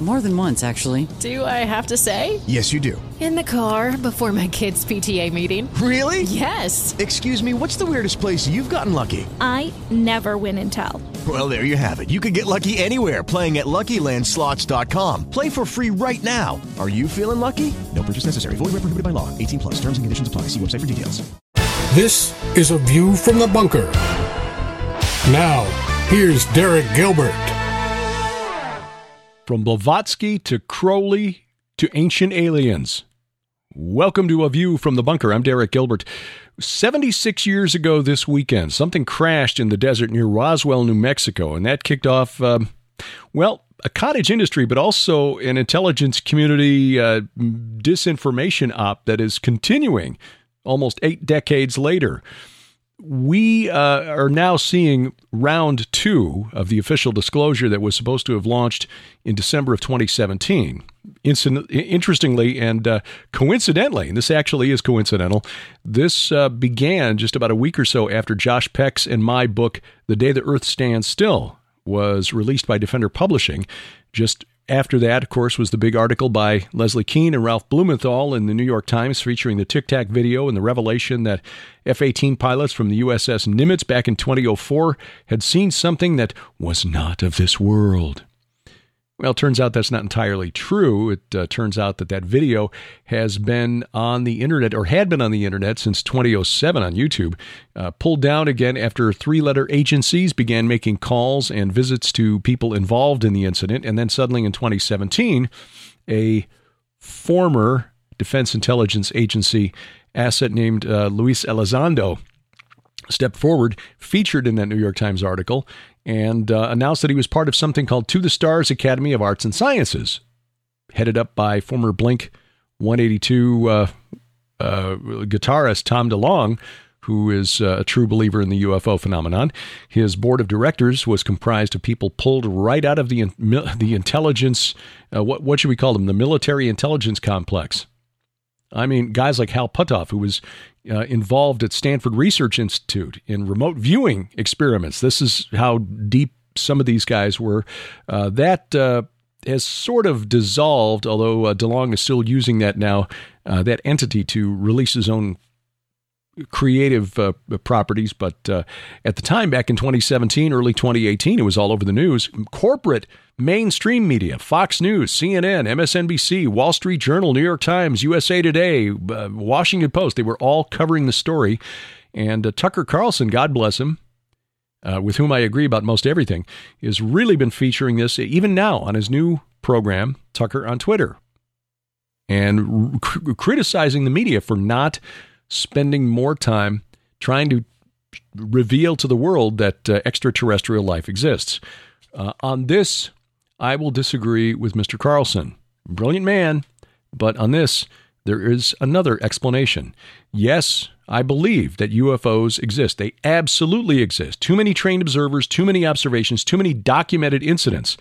More than once, actually. Do I have to say? Yes, you do. In the car before my kids' PTA meeting. Really? Yes. Excuse me, what's the weirdest place you've gotten lucky? I never win and tell. Well, there you have it. You can get lucky anywhere, playing at LuckyLandSlots.com. Play for free right now. Are you feeling lucky? No purchase necessary. Void where prohibited by law. 18 plus. Terms and conditions apply. See website for details. This is A View from the Bunker. Now, here's Derek Gilbert. From Blavatsky to Crowley to ancient aliens. Welcome to A View from the Bunker. I'm Derek Gilbert. 76 years ago this weekend, something crashed in the desert near Roswell, New Mexico, and that kicked off, a cottage industry, but also an intelligence community disinformation op that is continuing almost 8 decades later. We are now seeing round 2 of the official disclosure that was supposed to have launched in December of 2017. Interestingly and coincidentally, and this actually is coincidental, this began just about a week or so after Josh Peck's and my book, The Day the Earth Stands Still, was released by Defender Publishing. Just after that, of course, was the big article by Leslie Keane and Ralph Blumenthal in the New York Times featuring the Tic Tac video and the revelation that F-18 pilots from the USS Nimitz back in 2004 had seen something that was not of this world. Well, it turns out that's not entirely true. It turns out that video has been on the internet, or had been on the internet since 2007 on YouTube, pulled down again after 3-letter agencies began making calls and visits to people involved in the incident. And then suddenly in 2017, a former Defense Intelligence Agency asset named Luis Elizondo stepped forward, featured in that New York Times article, and announced that he was part of something called To the Stars Academy of Arts and Sciences, headed up by former Blink 182 guitarist Tom DeLonge, who is a true believer in the UFO phenomenon. His board of directors was comprised of people pulled right out of the intelligence, what should we call them, the military intelligence complex. I mean, guys like Hal Puthoff, who was involved at Stanford Research Institute in remote viewing experiments. This is how deep some of these guys were. That has sort of dissolved, although DeLonge is still using that now, that entity to release his own creative properties. But at the time, back in 2017, early 2018, it was all over the news. Corporate mainstream media, Fox News, CNN, MSNBC, Wall Street Journal, New York Times, USA Today, Washington Post, they were all covering the story. And Tucker Carlson, God bless him, with whom I agree about most everything, has really been featuring this, even now, on his new program, Tucker on Twitter, and criticizing the media for not spending more time trying to reveal to the world that extraterrestrial life exists. On this, I will disagree with Mr. Carlson. Brilliant man, but on this, there is another explanation. Yes, I believe that UFOs exist. They absolutely exist. Too many trained observers, too many observations, too many documented incidents.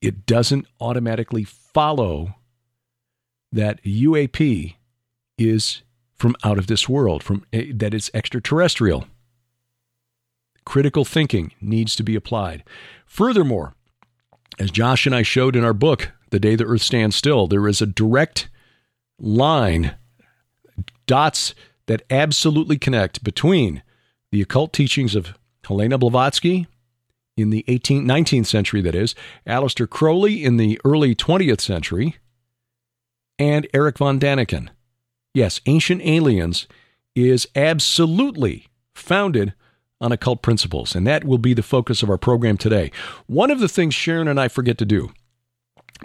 It doesn't automatically follow that UAP is from out of this world, that it's extraterrestrial. Critical thinking needs to be applied. Furthermore, as Josh and I showed in our book, The Day the Earth Stands Still, there is a direct line, dots that absolutely connect between the occult teachings of Helena Blavatsky in the 19th century, that is, Aleister Crowley in the early 20th century, and Erich Von Däniken. Yes, Ancient Aliens is absolutely founded on occult principles, and that will be the focus of our program today. One of the things Sharon and I forget to do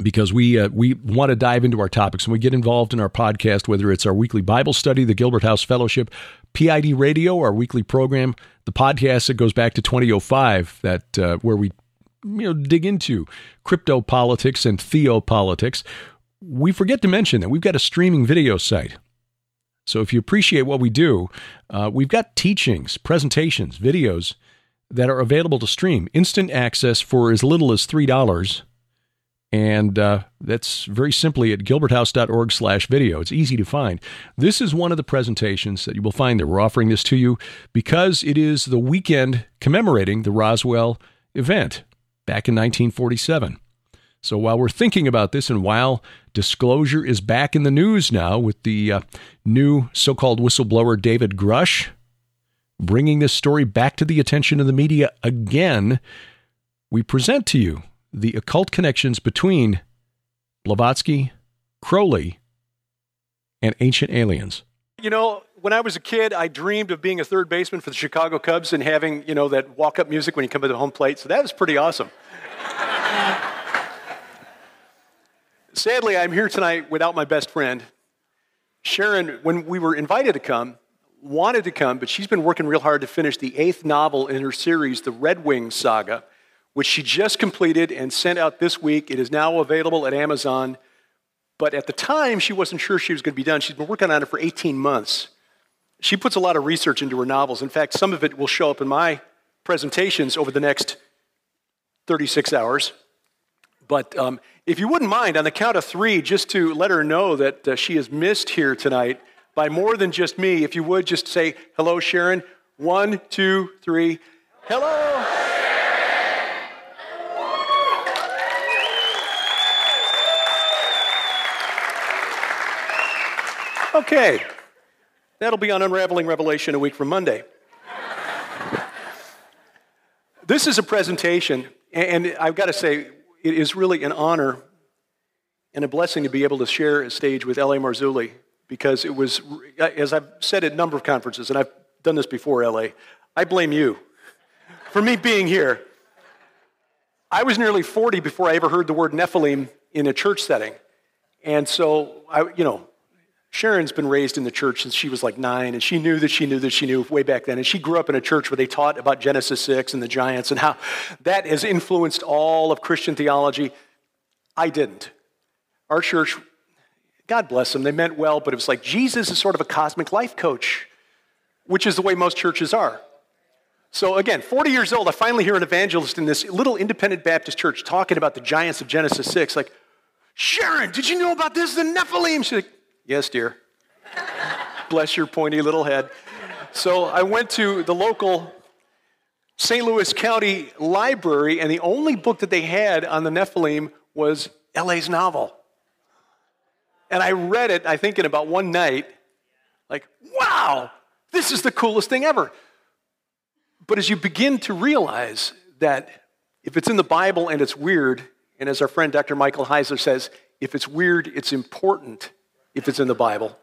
because we want to dive into our topics, and we get involved in our podcast, whether it's our weekly Bible study, the Gilbert House Fellowship, PID Radio, our weekly program, the podcast that goes back to 2005, that where we dig into crypto politics and theopolitics. We forget to mention that we've got a streaming video site. So if you appreciate what we do, we've got teachings, presentations, videos that are available to stream. Instant access for as little as $3. And that's very simply at gilberthouse.org/video. It's easy to find. This is one of the presentations that you will find there. We're offering this to you because it is the weekend commemorating the Roswell event back in 1947. So while we're thinking about this, and while disclosure is back in the news now with the new so-called whistleblower David Grusch bringing this story back to the attention of the media again, we present to you the occult connections between Blavatsky, Crowley, and ancient aliens. You know, when I was a kid, I dreamed of being a third baseman for the Chicago Cubs and having, that walk-up music when you come to the home plate. So that was pretty awesome. Sadly, I'm here tonight without my best friend. Sharon, when we were invited to come, wanted to come, but she's been working real hard to finish the 8th novel in her series, The Red Wing Saga, which she just completed and sent out this week. It is now available at Amazon. But at the time, she wasn't sure she was going to be done. She's been working on it for 18 months. She puts a lot of research into her novels. In fact, some of it will show up in my presentations over the next 36 hours. But if you wouldn't mind, on the count of three, just to let her know that she is missed here tonight by more than just me, if you would just say, hello, Sharon. 1, 2, 3. Hello, Sharon! Okay. That'll be on Unraveling Revelation a week from Monday. This is a presentation, and I've got to say, it is really an honor and a blessing to be able to share a stage with L.A. Marzulli, because it was, as I've said at a number of conferences, and I've done this before, L.A., I blame you for me being here. I was nearly 40 before I ever heard the word Nephilim in a church setting. And so, Sharon's been raised in the church since she was like 9, and she knew that she knew that she knew way back then. And she grew up in a church where they taught about Genesis 6 and the giants and how that has influenced all of Christian theology. I didn't. Our church, God bless them, they meant well, but it was like Jesus is sort of a cosmic life coach, which is the way most churches are. So again, 40 years old, I finally hear an evangelist in this little independent Baptist church talking about the giants of Genesis 6. Like, Sharon, did you know about this? The Nephilim? She's like, yes, dear. Bless your pointy little head. So I went to the local St. Louis County library, and the only book that they had on the Nephilim was L.A.'s novel. And I read it, I think, in about one night, like, wow, this is the coolest thing ever. But as you begin to realize that if it's in the Bible and it's weird, and as our friend Dr. Michael Heiser says, if it's weird, it's important. If it's in the Bible,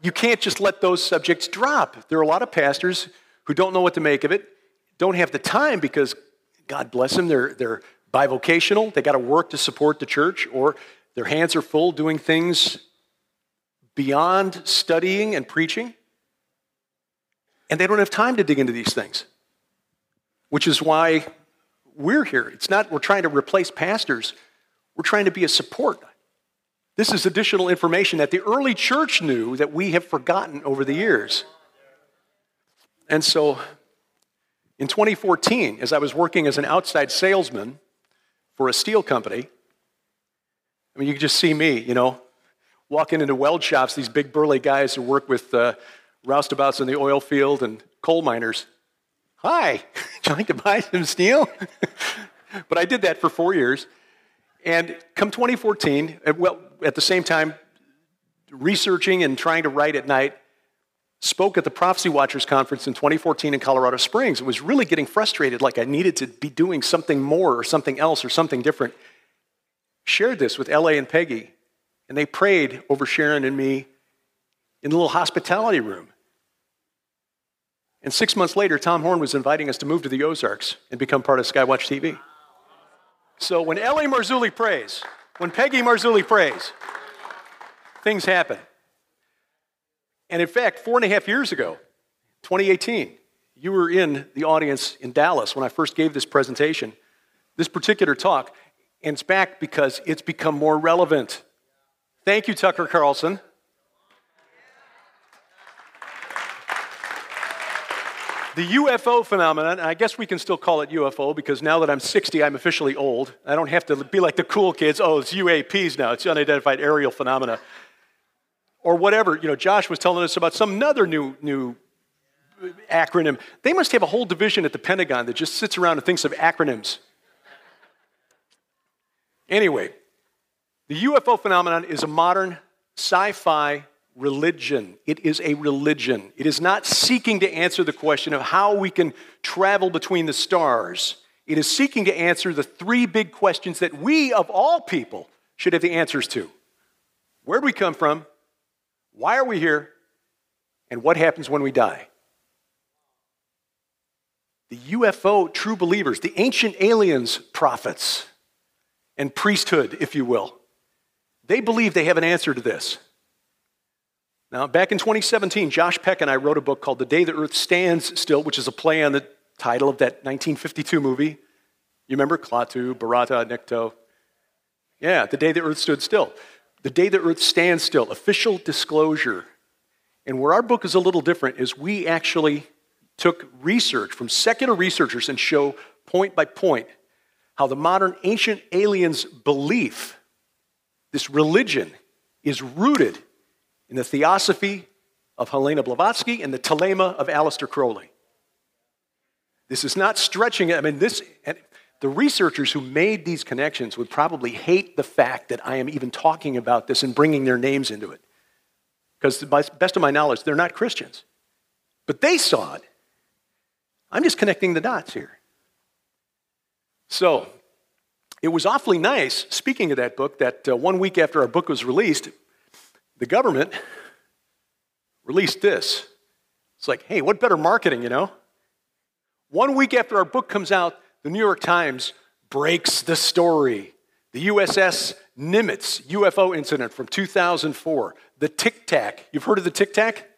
you can't just let those subjects drop. There are a lot of pastors who don't know what to make of it, don't have the time because, God bless them, they're bivocational. They got to work to support the church, or their hands are full doing things beyond studying and preaching. And they don't have time to dig into these things, which is why we're here. It's not we're trying to replace pastors. We're trying to be a support. This is additional information that the early church knew that we have forgotten over the years. And so in 2014, as I was working as an outside salesman for a steel company, you could just see me, walking into weld shops, these big burly guys who work with roustabouts in the oil field and coal miners. Hi, would you like to buy some steel? But I did that for 4 years. And come 2014, well, at the same time, researching and trying to write at night, spoke at the Prophecy Watchers Conference in 2014 in Colorado Springs. It was really getting frustrated, like I needed to be doing something more or something else or something different. Shared this with LA and Peggy, and they prayed over Sharon and me in the little hospitality room. And 6 months later, Tom Horn was inviting us to move to the Ozarks and become part of Skywatch TV. So when L.A. Marzulli prays, When Peggy Marzulli prays, things happen. And in fact, 4.5 years ago, 2018, you were in the audience in Dallas when I first gave this presentation, this particular talk, and it's back because it's become more relevant. Thank you, Tucker Carlson. The UFO phenomenon, and I guess we can still call it UFO because now that I'm 60, I'm officially old. I don't have to be like the cool kids, oh, it's UAPs now, it's unidentified aerial phenomena. Or whatever, you know, Josh was telling us about some other new acronym. They must have a whole division at the Pentagon that just sits around and thinks of acronyms. Anyway, the UFO phenomenon is a modern sci-fi religion. It is a religion. It is not seeking to answer the question of how we can travel between the stars. It is seeking to answer the three big questions that we, of all people, should have the answers to. Where do we come from? Why are we here? And what happens when we die? The UFO true believers, the ancient aliens prophets and priesthood, if you will, they believe they have an answer to this. Now, back in 2017, Josh Peck and I wrote a book called The Day the Earth Stands Still, which is a play on the title of that 1952 movie. You remember? Klaatu, Barata, Nikto. Yeah, The Day the Earth Stood Still. The Day the Earth Stands Still, official disclosure. And where our book is a little different is we actually took research from secular researchers and show point by point how the modern ancient aliens' belief, this religion, is rooted in the theosophy of Helena Blavatsky and the telema of Aleister Crowley. This is not stretching it. I mean, the researchers who made these connections would probably hate the fact that I am even talking about this and bringing their names into it. Because to the best of my knowledge, they're not Christians. But they saw it. I'm just connecting the dots here. So, it was awfully nice, speaking of that book, that 1 week after our book was released, the government released this. It's like, hey, what better marketing, you know? 1 week after our book comes out, the New York Times breaks the story. The USS Nimitz UFO incident from 2004. The Tic Tac. You've heard of the Tic Tac?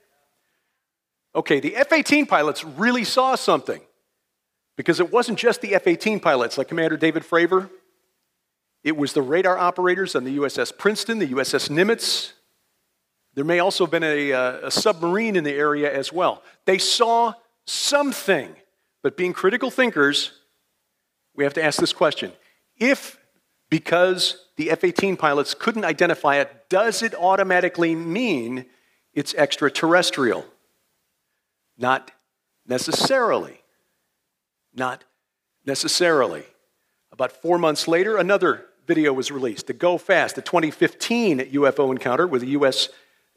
Okay, the F-18 pilots really saw something. Because it wasn't just the F-18 pilots like Commander David Fravor. It was the radar operators on the USS Princeton, the USS Nimitz. There may also have been a submarine in the area as well. They saw something. But being critical thinkers, we have to ask this question. If, because the F-18 pilots couldn't identify it, does it automatically mean it's extraterrestrial? Not necessarily. Not necessarily. About 4 months later, another video was released, the Go Fast, the 2015 UFO encounter with the U.S.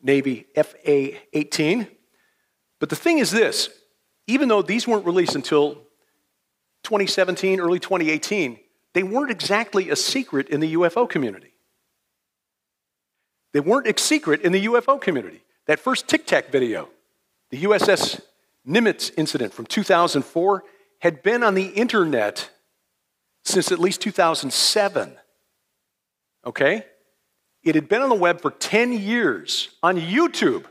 Navy FA-18. But the thing is this, even though these weren't released until 2017, early 2018, they weren't exactly a secret in the UFO community. They weren't a secret in the UFO community. That first Tic Tac video, the USS Nimitz incident from 2004, had been on the internet since at least 2007. Okay? It had been on the web for 10 years on YouTube.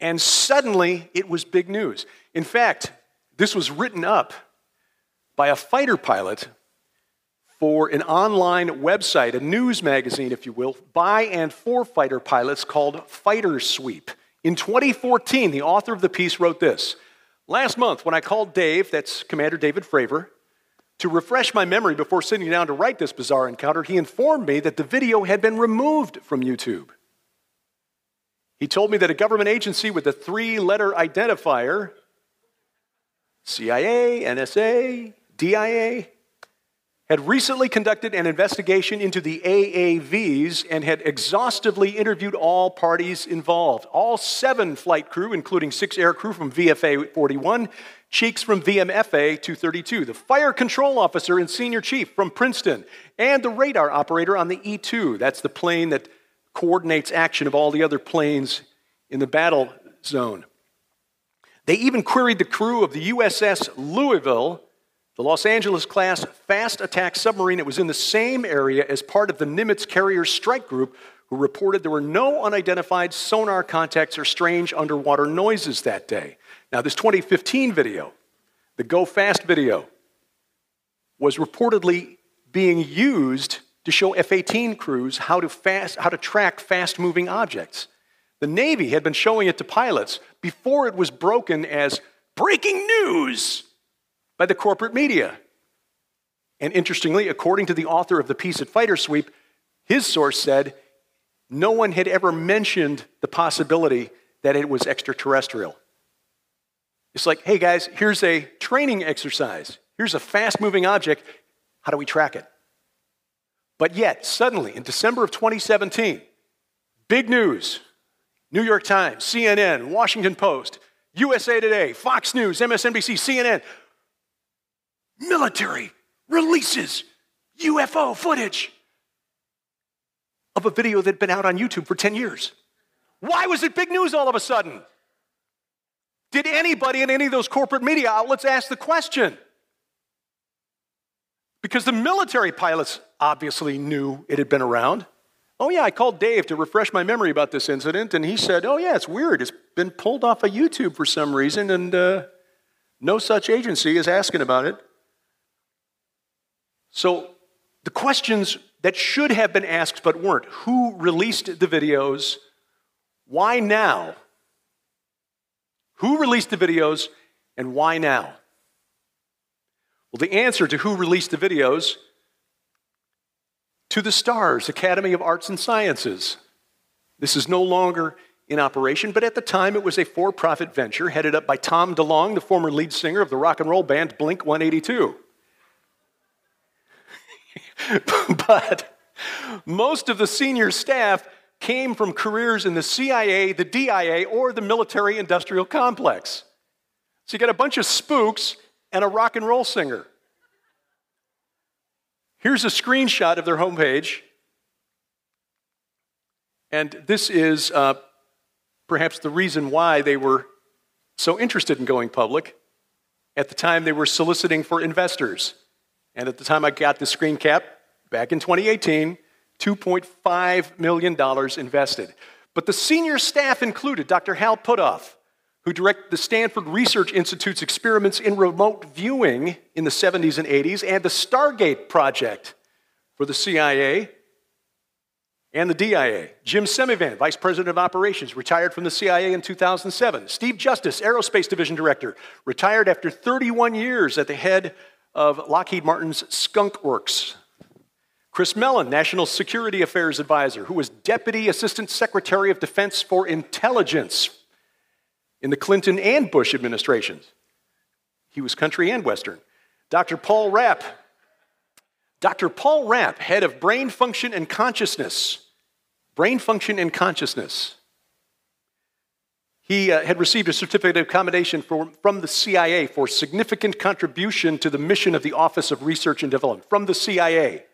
And suddenly, it was big news. In fact, this was written up by a fighter pilot for an online website, a news magazine, if you will, by and for fighter pilots called Fighter Sweep. In 2014, the author of the piece wrote this. Last month, when I called Dave, that's Commander David Fravor, to refresh my memory before sitting down to write this bizarre encounter, he informed me that the video had been removed from YouTube. He told me that a government agency with a three-letter identifier, CIA, NSA, DIA, had recently conducted an investigation into the AAVs and had exhaustively interviewed all parties involved. All 7 flight crew, including 6 aircrew from VFA-41, Cheeks from VMFA-232, the fire control officer and senior chief from Princeton, and the radar operator on the E-2. That's the plane that coordinates action of all the other planes in the battle zone. They even queried the crew of the USS Louisville, The Los Angeles-class fast attack submarine, it was in the same area as part of the Nimitz carrier strike group who reported there were no unidentified sonar contacts or strange underwater noises that day. Now, this 2015 video, the Go Fast video, was reportedly being used to show F-18 crews how to track fast-moving objects. The Navy had been showing it to pilots before it was broken as breaking news by the corporate media. And interestingly, according to the author of the piece at Fighter Sweep, his source said no one had ever mentioned the possibility that it was extraterrestrial. It's like, hey guys, here's a training exercise. Here's a fast-moving object. How do we track it? But yet, suddenly, in December of 2017, big news. New York Times, CNN, Washington Post, USA Today, Fox News, MSNBC, CNN. Military releases UFO footage of a video that had been out on YouTube for 10 years. Why was it big news all of a sudden? Did anybody in any of those corporate media outlets ask the question? Because the military pilots obviously knew it had been around. Oh yeah, I called Dave to refresh my memory about this incident, and he said, oh yeah, it's weird. It's been pulled off of YouTube for some reason, and no such agency is asking about it. So the questions that should have been asked but weren't: who released the videos? Why now? Who released the videos, and why now? Well, the answer to who released the videos: to the stars, Academy of Arts and Sciences. This is no longer in operation, but at the time it was a for-profit venture headed up by Tom DeLonge, the former lead singer of the rock and roll band Blink-182. But most of the senior staff came from careers in the CIA, the DIA, or the military-industrial complex. So you got a bunch of spooks and a rock and roll singer. Here's a screenshot of their homepage. And this is perhaps the reason why they were so interested in going public. At the time, they were soliciting for investors. And at the time I got this screen cap, back in 2018, $2.5 million invested. But the senior staff included Dr. Hal Puthoff, who directed the Stanford Research Institute's experiments in remote viewing in the 70s and 80s, and the Stargate Project for the CIA and the DIA. Jim Semivan, Vice President of Operations, retired from the CIA in 2007. Steve Justice, Aerospace Division Director, retired after 31 years at the head of Lockheed Martin's Skunk Works. Chris Mellon, National Security Affairs Advisor, who was Deputy Assistant Secretary of Defense for Intelligence in the Clinton and Bush administrations. He was country and Western. Dr. Paul Rapp, head of Brain Function and Consciousness. Brain Function and Consciousness. He had received a certificate of commendation from the CIA for significant contribution to the mission of the Office of Research and Development, from the CIA.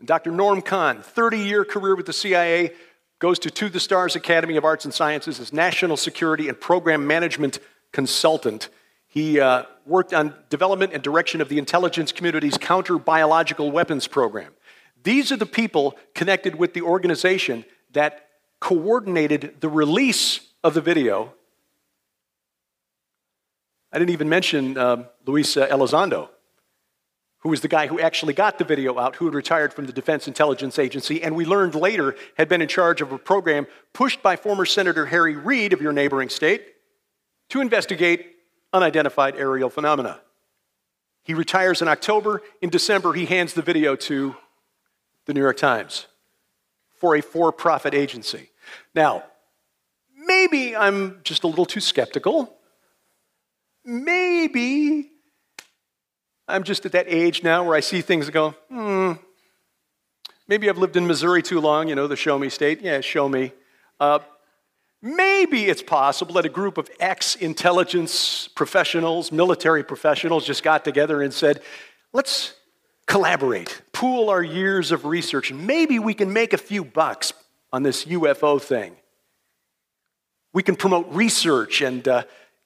And Dr. Norm Kahn, 30-year career with the CIA, goes to the Stars Academy of Arts and Sciences as National Security and Program Management Consultant. He worked on development and direction of the intelligence community's counter-biological weapons program. These are the people connected with the organization that coordinated the release of the video. I didn't even mention Luis Elizondo, who was the guy who actually got the video out, who had retired from the Defense Intelligence Agency, and we learned later had been in charge of a program pushed by former Senator Harry Reid of your neighboring state to investigate unidentified aerial phenomena. He retires in October. In December, he hands the video to the New York Times for a for-profit agency. Now, maybe I'm just a little too skeptical. Maybe I'm just at that age now where I see things and go, maybe I've lived in Missouri too long, you know, the show me state. Yeah, show me. Maybe it's possible that a group of ex-intelligence professionals, military professionals, just got together and said, let's collaborate, pool our years of research, and maybe we can make a few bucks on this UFO thing. We can promote research and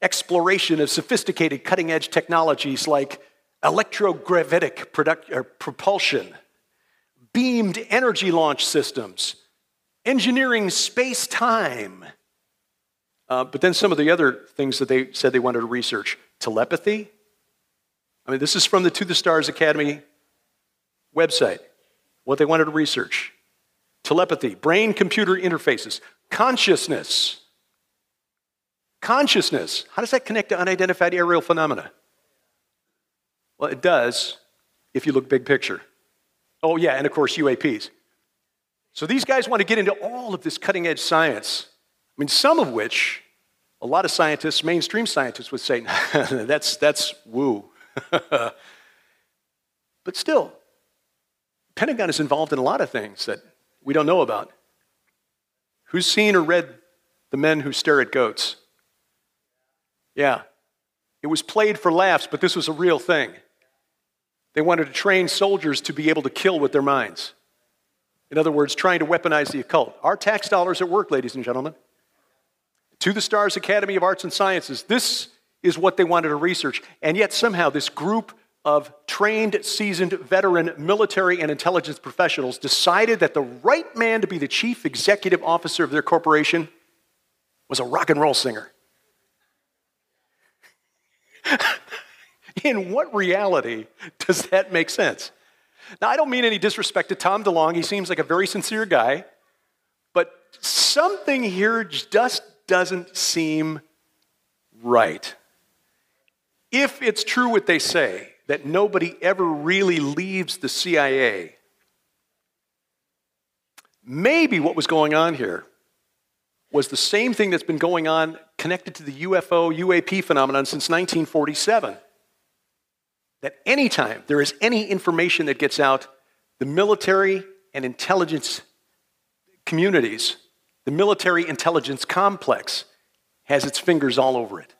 exploration of sophisticated cutting-edge technologies like electrogravitic propulsion, beamed energy launch systems, engineering space-time. But then some of the other things that they said they wanted to research. Telepathy. I mean, this is from the To the Stars Academy website, what they wanted to research. Telepathy, brain-computer interfaces, consciousness. Consciousness. How does that connect to unidentified aerial phenomena? Well, it does if you look big picture. Oh, yeah, and of course, UAPs. So these guys want to get into all of this cutting-edge science, I mean, some of which a lot of scientists, mainstream scientists, would say, that's woo. But still, the Pentagon is involved in a lot of things that we don't know about. Who's seen or read The Men Who Stare at Goats? Yeah. It was played for laughs, but this was a real thing. They wanted to train soldiers to be able to kill with their minds. In other words, trying to weaponize the occult. Our tax dollars at work, ladies and gentlemen. To the Stars Academy of Arts and Sciences, this is what they wanted to research. And yet somehow this group of trained, seasoned, veteran military and intelligence professionals decided that the right man to be the chief executive officer of their corporation was a rock and roll singer. In what reality does that make sense? Now, I don't mean any disrespect to Tom DeLonge. He seems like a very sincere guy. But something here just doesn't seem right. If it's true what they say, that nobody ever really leaves the CIA, maybe what was going on here was the same thing that's been going on connected to the UFO, UAP phenomenon since 1947. That anytime there is any information that gets out, the military and intelligence communities, the military intelligence complex has its fingers all over it,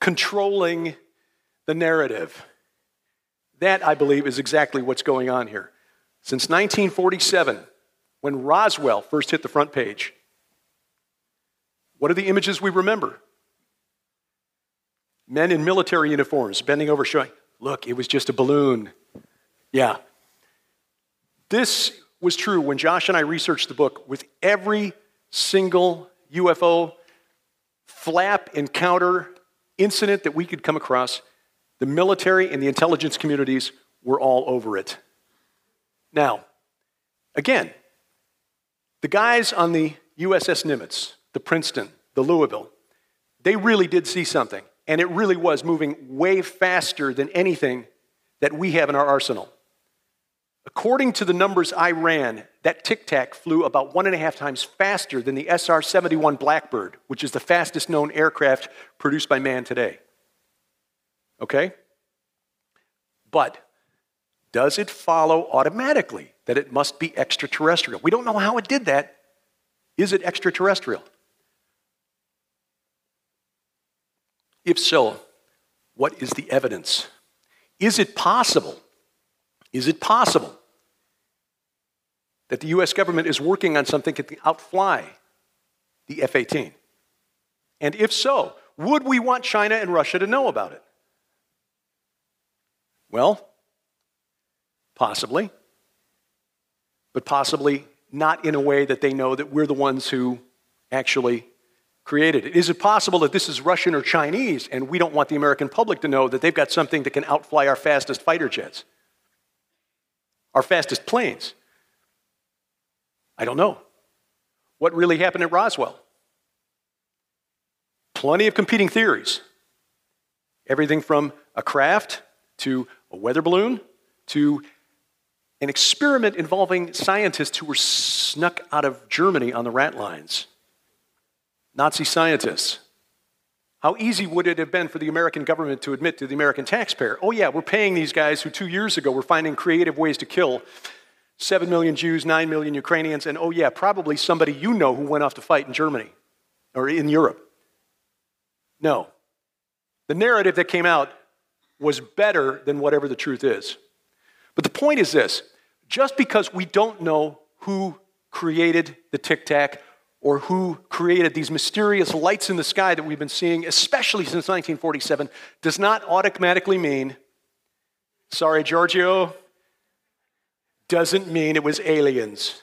controlling the narrative. That, I believe, is exactly what's going on here. Since 1947, when Roswell first hit the front page, what are the images we remember? Men in military uniforms, bending over, showing, look, it was just a balloon. Yeah. This was true when Josh and I researched the book with every single UFO flap encounter incident that we could come across. The military and the intelligence communities were all over it. Now, again, the guys on the USS Nimitz, the Princeton, the Louisville, they really did see something. And it really was moving way faster than anything that we have in our arsenal. According to the numbers I ran, that Tic Tac flew about 1.5 times faster than the SR-71 Blackbird, which is the fastest known aircraft produced by man today. Okay? But does it follow automatically that it must be extraterrestrial? We don't know how it did that. Is it extraterrestrial? If so, what is the evidence? Is it possible? Is it possible that the U.S. government is working on something that can outfly the F-18? And if so, would we want China and Russia to know about it? Well, possibly. But possibly not in a way that they know that we're the ones who actually created it. Is it possible that this is Russian or Chinese and we don't want the American public to know that they've got something that can outfly our fastest fighter jets? Our fastest planes? I don't know. What really happened at Roswell? Plenty of competing theories. Everything from a craft to a weather balloon to an experiment involving scientists who were snuck out of Germany on the rat lines. Nazi scientists. How easy would it have been for the American government to admit to the American taxpayer, oh yeah, we're paying these guys who 2 years ago were finding creative ways to kill 7 million Jews, 9 million Ukrainians, and oh yeah, probably somebody you know who went off to fight in Germany or in Europe. No. The narrative that came out was better than whatever the truth is. But the point is this, just because we don't know who created the Tic Tac, or who created these mysterious lights in the sky that we've been seeing, especially since 1947, does not automatically mean Sorry, Giorgio. Doesn't mean it was aliens.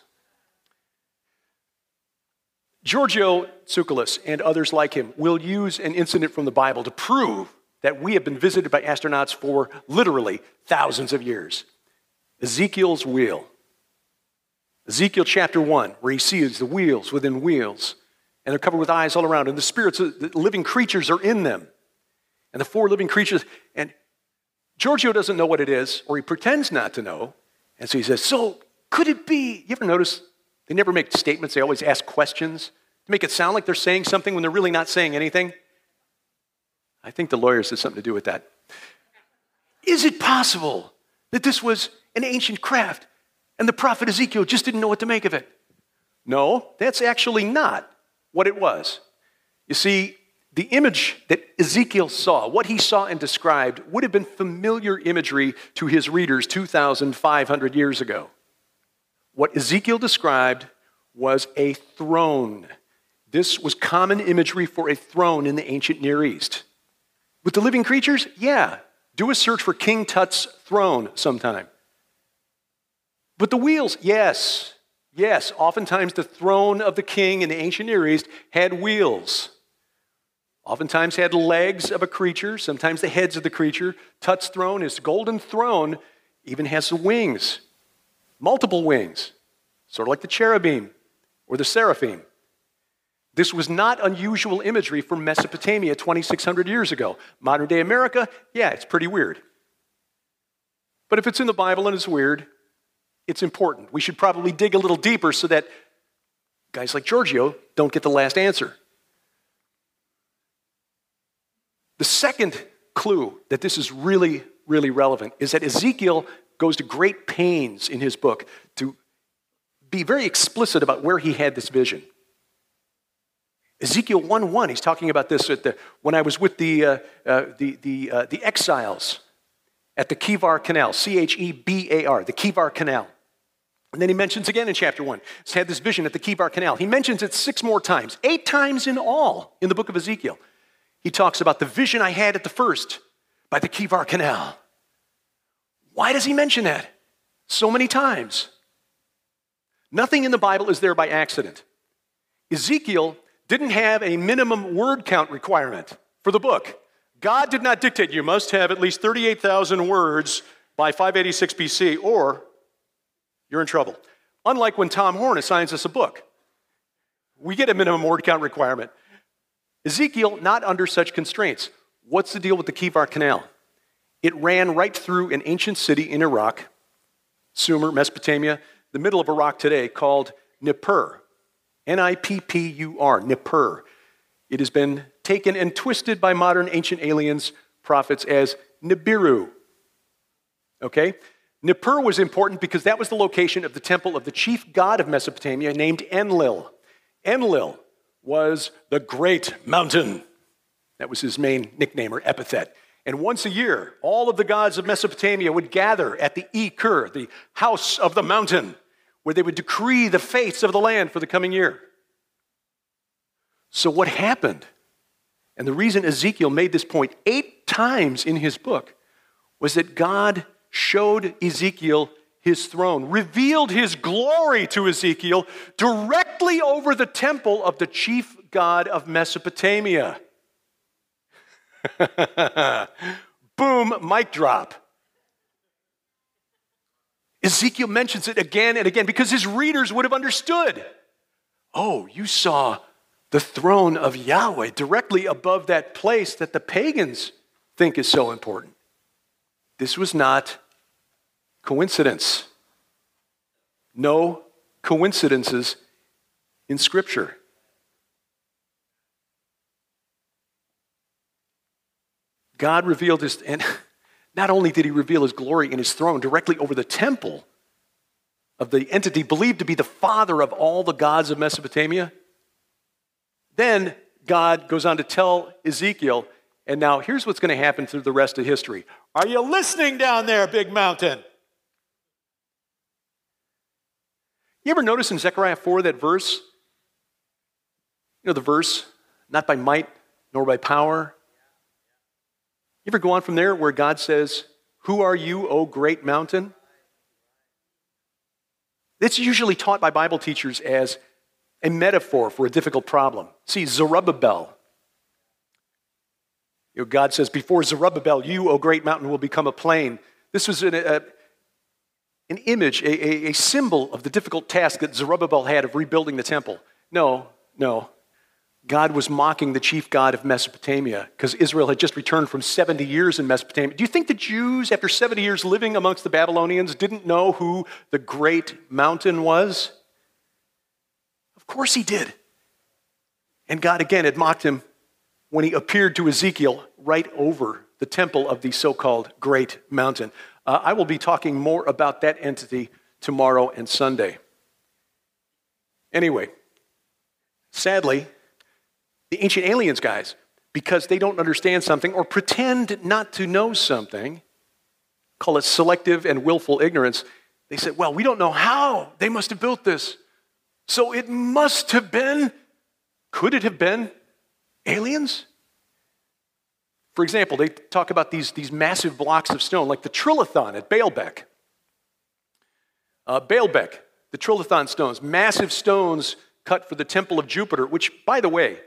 Giorgio Tsoukalos and others like him will use an incident from the Bible to prove that we have been visited by astronauts for literally thousands of years. Ezekiel's wheel. Ezekiel chapter 1, where he sees the wheels within wheels, and they're covered with eyes all around, and the spirits, the living creatures are in them. And the four living creatures, and Giorgio doesn't know what it is, or he pretends not to know, and so he says, so could it be? You ever notice they never make statements, they always ask questions to make it sound like they're saying something when they're really not saying anything? I think the lawyers had something to do with that. Is it possible that this was an ancient craft and the prophet Ezekiel just didn't know what to make of it? No, that's actually not what it was. You see, the image that Ezekiel saw, what he saw and described, would have been familiar imagery to his readers 2,500 years ago. What Ezekiel described was a throne. This was common imagery for a throne in the ancient Near East. With the living creatures? Yeah. Do a search for King Tut's throne sometime. But the wheels? Yes. Yes. Oftentimes the throne of the king in the ancient Near East had wheels. Oftentimes had legs of a creature, sometimes the heads of the creature. Tut's throne, his golden throne, even has some wings. Multiple wings. Sort of like the cherubim or the seraphim. This was not unusual imagery for Mesopotamia 2,600 years ago. Modern-day America, yeah, it's pretty weird. But if it's in the Bible and it's weird, it's important. We should probably dig a little deeper so that guys like Giorgio don't get the last answer. The second clue that this is really, really relevant is that Ezekiel goes to great pains in his book to be very explicit about where he had this vision. Ezekiel 1:1, he's talking about this at when I was with the exiles at the Chebar Canal, C-H-E-B-A-R, the Chebar Canal. And then he mentions again in chapter 1, he's had this vision at the Chebar Canal. He mentions it 6 more times, 8 times in all in the book of Ezekiel. He talks about the vision I had at the first by the Chebar Canal. Why does he mention that so many times? Nothing in the Bible is there by accident. Ezekiel didn't have a minimum word count requirement for the book. God did not dictate you must have at least 38,000 words by 586 BC or you're in trouble. Unlike when Tom Horn assigns us a book, we get a minimum word count requirement. Ezekiel, not under such constraints. What's the deal with the Chebar Canal? It ran right through an ancient city in Iraq, Sumer, Mesopotamia, the middle of Iraq today, called Nippur. N-I-P-P-U-R, Nippur. It has been taken and twisted by modern ancient aliens prophets as Nibiru. Okay? Nippur was important because that was the location of the temple of the chief god of Mesopotamia named Enlil. Enlil was the Great Mountain. That was his main nickname or epithet. And once a year, all of the gods of Mesopotamia would gather at the Ekur, the house of the mountain, where they would decree the fates of the land for the coming year. So what happened? And the reason Ezekiel made this point 8 times in his book was that God showed Ezekiel his throne, revealed his glory to Ezekiel directly over the temple of the chief god of Mesopotamia. Boom, mic drop. Ezekiel mentions it again and again because his readers would have understood. Oh, you saw the throne of Yahweh directly above that place that the pagans think is so important. This was not coincidence. No coincidences in Scripture. God revealed his... and not only did he reveal his glory in his throne directly over the temple of the entity believed to be the father of all the gods of Mesopotamia, then God goes on to tell Ezekiel, and now here's what's going to happen through the rest of history. Are you listening down there, big mountain? You ever notice in Zechariah 4 that verse? You know the verse, not by might nor by power. You ever go on from there where God says, Who are you, O great mountain? It's usually taught by Bible teachers as a metaphor for a difficult problem. See, Zerubbabel. You know, God says, before Zerubbabel, you, O great mountain, will become a plain. This was an image, a symbol of the difficult task that Zerubbabel had of rebuilding the temple. No. God was mocking the chief god of Mesopotamia because Israel had just returned from 70 years in Mesopotamia. Do you think the Jews, after 70 years living amongst the Babylonians, didn't know who the great mountain was? Of course he did. And God, again, had mocked him when he appeared to Ezekiel right over the temple of the so-called great mountain. I will be talking more about that entity tomorrow and Sunday. Anyway, sadly, the Ancient Aliens guys, because they don't understand something or pretend not to know something, call it selective and willful ignorance, they said, well, we don't know how they must have built this. So it must have been, could it have been, aliens? For example, they talk about these massive blocks of stone, like the Trilithon at Baalbek. Baalbek, the Trilithon stones, massive stones cut for the temple of Jupiter, which, by the way,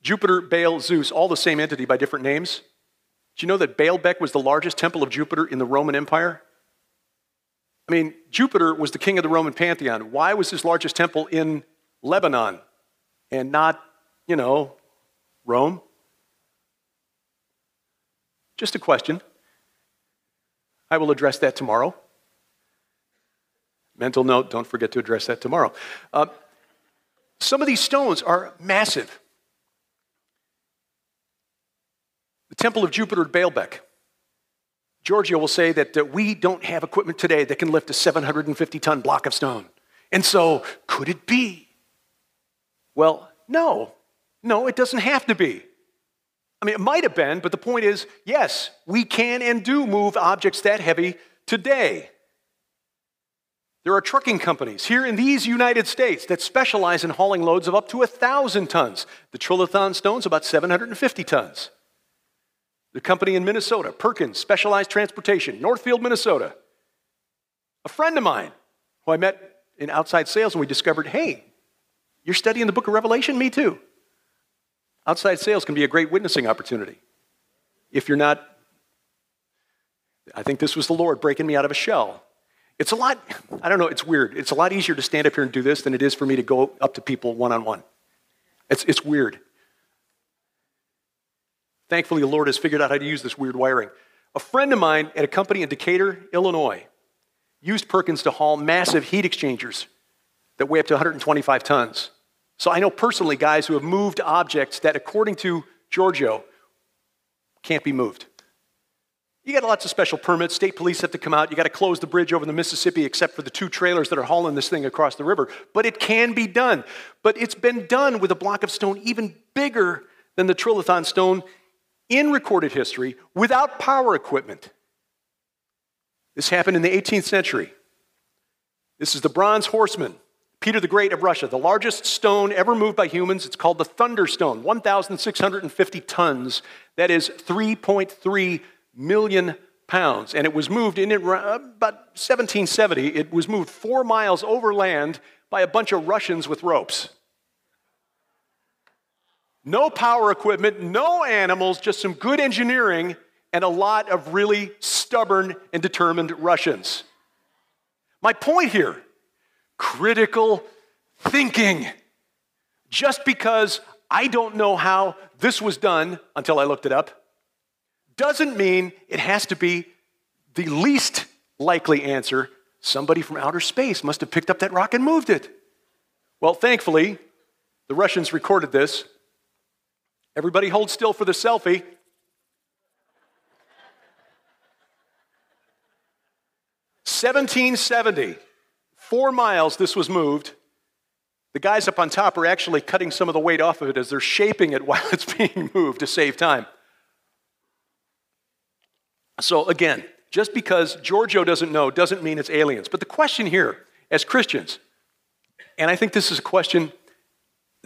Jupiter, Baal, Zeus, all the same entity by different names. Do you know that Baalbek was the largest temple of Jupiter in the Roman Empire? I mean, Jupiter was the king of the Roman pantheon. Why was his largest temple in Lebanon and not, you know, Rome? Just a question. I will address that tomorrow. Mental note, don't forget to address that tomorrow. Some of these stones are massive. The Temple of Jupiter at Baalbek. Giorgio will say that we don't have equipment today that can lift a 750-ton block of stone. And so, could it be? Well, no. No, it doesn't have to be. I mean, it might have been, but the point is, yes, we can and do move objects that heavy today. There are trucking companies here in these United States that specialize in hauling loads of up to 1,000 tons. The Trilithon stone's about 750 tons. The company in Minnesota, Perkins Specialized Transportation, Northfield, Minnesota. A friend of mine who I met in outside sales, and we discovered, hey, you're studying the book of Revelation? Me too. Outside sales can be a great witnessing opportunity. If you're not, I think this was the Lord breaking me out of a shell. It's a lot, I don't know, it's weird. It's a lot easier to stand up here and do this than it is for me to go up to people one-on-one. It's weird. Thankfully, the Lord has figured out how to use this weird wiring. A friend of mine at a company in Decatur, Illinois, used Perkins to haul massive heat exchangers that weigh up to 125 tons. So I know personally guys who have moved objects that, according to Giorgio, can't be moved. You got lots of special permits. State police have to come out. You got to close the bridge over the Mississippi except for the two trailers that are hauling this thing across the river. But it can be done. But it's been done with a block of stone even bigger than the Trilithon stone in recorded history without power equipment. This happened in the 18th century. This is the Bronze Horseman. Peter the Great of Russia, the largest stone ever moved by humans. It's called the Thunderstone, 1,650 tons. That is 3.3 million pounds. And it was moved in about 1770. It was moved 4 miles overland by a bunch of Russians with ropes. No power equipment, no animals, just some good engineering and a lot of really stubborn and determined Russians. My point here, critical thinking. Just because I don't know how this was done until I looked it up doesn't mean it has to be the least likely answer. Somebody from outer space must have picked up that rock and moved it. Well, thankfully, the Russians recorded this. Everybody hold still for the selfie. (1770). 4 miles this was moved. The guys up on top are actually cutting some of the weight off of it as they're shaping it while it's being moved to save time. So again, just because Giorgio doesn't know doesn't mean it's aliens. But the question here, as Christians, and I think this is a question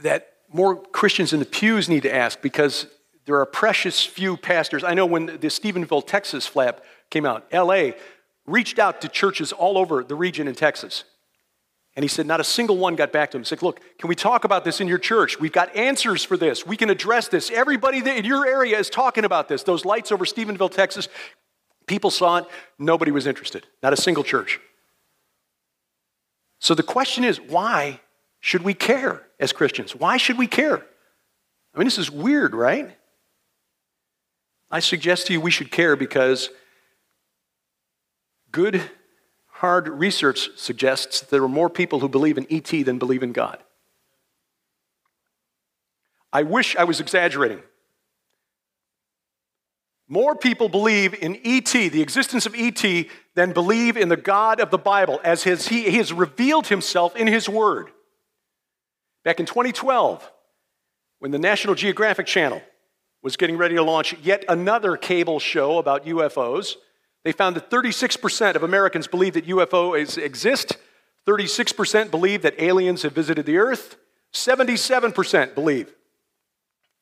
that more Christians in the pews need to ask because There are precious few pastors. I know when the Stephenville, Texas flap came out, L.A. reached out to churches all over the region in Texas. And he said, not a single one got back to him. He said, look, can we talk about this in your church? We've got answers for this. We can address this. Everybody in your area is talking about this. Those lights over Stephenville, Texas, people saw it. Nobody was interested. Not a single church. So the question is, why should we care as Christians? Why should we care? I mean, this is weird, right? I suggest to you we should care because good, hard research suggests there are more people who believe in ET than believe in God. I wish I was exaggerating. More people believe in ET, the existence of ET, than believe in the God of the Bible, as he has revealed himself in his word. Back in 2012, when the National Geographic Channel was getting ready to launch yet another cable show about UFOs, they found that 36% of Americans believe that UFOs exist, 36% believe that aliens have visited the Earth, 77% believe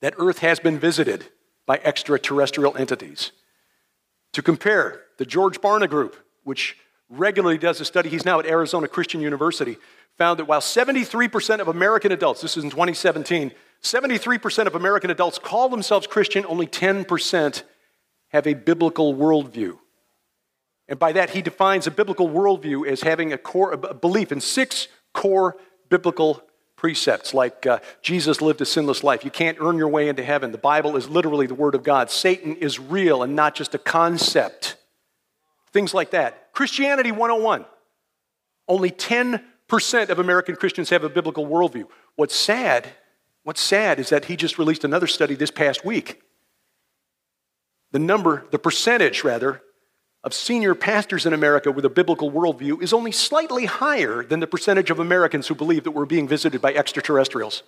that Earth has been visited by extraterrestrial entities. To compare, the George Barna Group, which regularly does a study, he's now at Arizona Christian University, found that while 73% of American adults, this is in 2017, 73% of American adults call themselves Christian, only 10% have a biblical worldview. And by that, he defines a biblical worldview as having a belief in 6 core biblical precepts, like Jesus lived a sinless life. You can't earn your way into heaven. The Bible is literally the Word of God. Satan is real and not just a concept. Things like that. Christianity 101. Only 10% of American Christians have a biblical worldview. What's sad is that he just released another study this past week. The percentage of senior pastors in America with a biblical worldview is only slightly higher than the percentage of Americans who believe that we're being visited by extraterrestrials.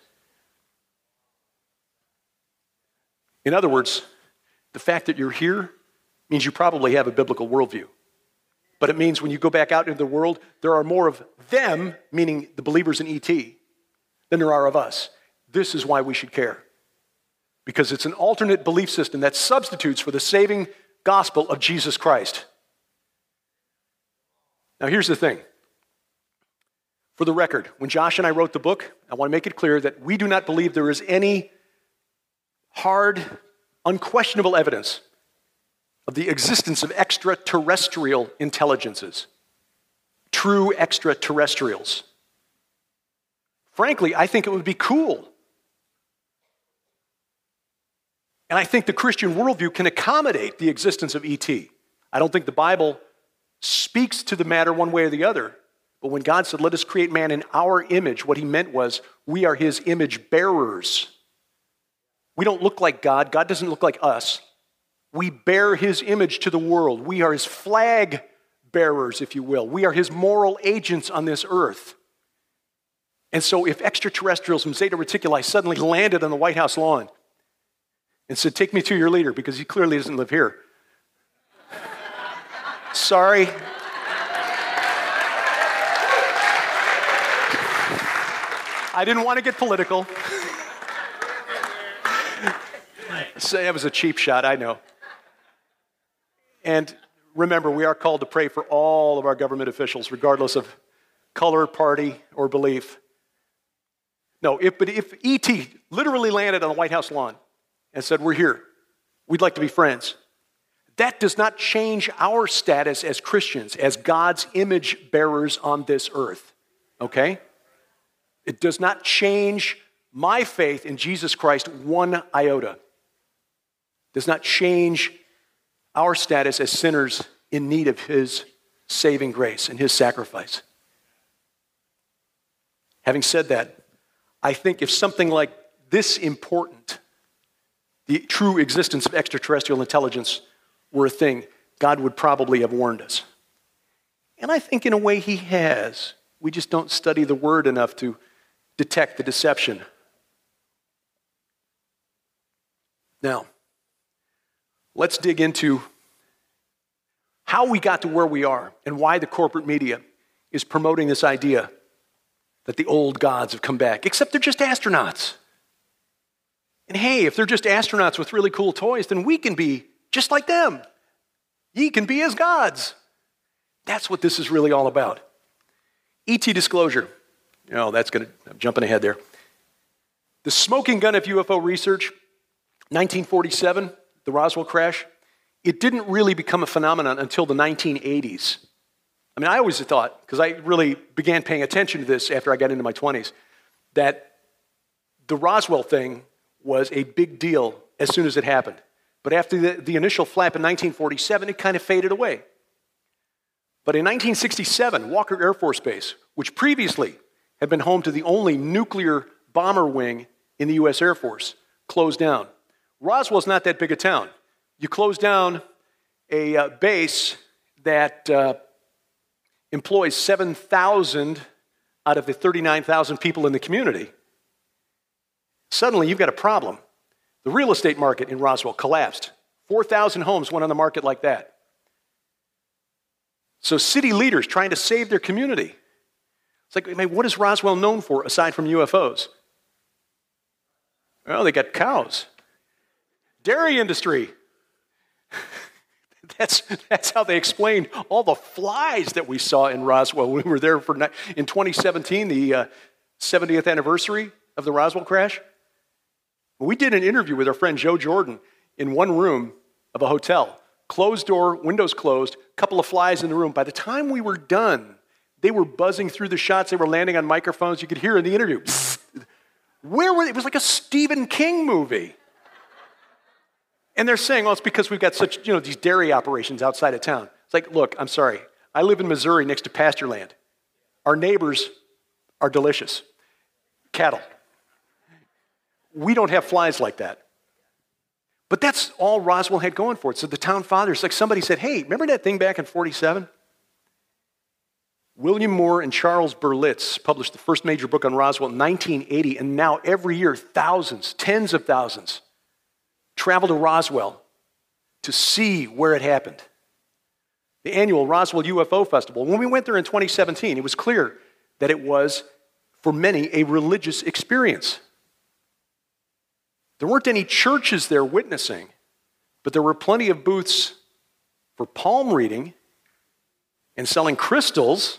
In other words, the fact that you're here means you probably have a biblical worldview. But it means when you go back out into the world, there are more of them, meaning the believers in ET, than there are of us. This is why we should care, because it's an alternate belief system that substitutes for the saving gospel of Jesus Christ. Now, here's the thing. For the record, when Josh and I wrote the book, I want to make it clear that we do not believe there is any hard, unquestionable evidence of the existence of extraterrestrial intelligences, true extraterrestrials. Frankly, I think it would be cool. And I think the Christian worldview can accommodate the existence of ET. I don't think the Bible speaks to the matter one way or the other. But when God said, let us create man in our image, what he meant was, we are his image bearers. We don't look like God. God doesn't look like us. We bear his image to the world. We are his flag bearers, if you will. We are his moral agents on this earth. And so if extraterrestrials from Zeta Reticuli suddenly landed on the White House lawn and said, take me to your leader, because he clearly doesn't live here. Sorry. I didn't want to get political. So that was a cheap shot, I know. And remember, we are called to pray for all of our government officials, regardless of color, party, or belief. No, but if E.T. literally landed on the White House lawn and said, we're here, we'd like to be friends, that does not change our status as Christians, as God's image bearers on this earth, okay? It does not change my faith in Jesus Christ one iota. It does not change our status as sinners in need of his saving grace and his sacrifice. Having said that, I think if something like this important, the true existence of extraterrestrial intelligence, were a thing, God would probably have warned us. And I think in a way he has. We just don't study the word enough to detect the deception. Now, let's dig into how we got to where we are and why the corporate media is promoting this idea that the old gods have come back, except they're just astronauts. And hey, if they're just astronauts with really cool toys, then we can be just like them. Ye can be as gods. That's what this is really all about. ET disclosure. Oh, I'm jumping ahead there. The smoking gun of UFO research, 1947, the Roswell crash, it didn't really become a phenomenon until the 1980s. I mean, I always thought, because I really began paying attention to this after I got into my 20s, that the Roswell thing was a big deal as soon as it happened. But after the initial flap in 1947, it kind of faded away. But in 1967, Walker Air Force Base, which previously had been home to the only nuclear bomber wing in the U.S. Air Force, closed down. Roswell's not that big a town. You close down a base that employs 7,000 out of the 39,000 people in the community. Suddenly, you've got a problem. The real estate market in Roswell collapsed. 4,000 homes went on the market like that. So city leaders trying to save their community. It's like, I mean, what is Roswell known for aside from UFOs? Well, they got cows. Dairy industry. That's how they explained all the flies that we saw in Roswell. We were there for in 2017, the 70th anniversary of the Roswell crash. We did an interview with our friend Joe Jordan in one room of a hotel. Closed door, windows closed, couple of flies in the room. By the time we were done, they were buzzing through the shots. They were landing on microphones. You could hear in the interview. Psst. Where were they? It was like a Stephen King movie. And they're saying, well, it's because we've got such, you know, these dairy operations outside of town. It's like, look, I'm sorry. I live in Missouri next to pasture land. Our neighbors are delicious. Cattle. We don't have flies like that. But that's all Roswell had going for it. So the town fathers, like somebody said, hey, remember that thing back in 47? William Moore and Charles Berlitz published the first major book on Roswell in 1980, and now every year thousands, tens of thousands, travel to Roswell to see where it happened. The annual Roswell UFO Festival. When we went there in 2017, it was clear that it was, for many, a religious experience. There weren't any churches there witnessing, but there were plenty of booths for palm reading and selling crystals.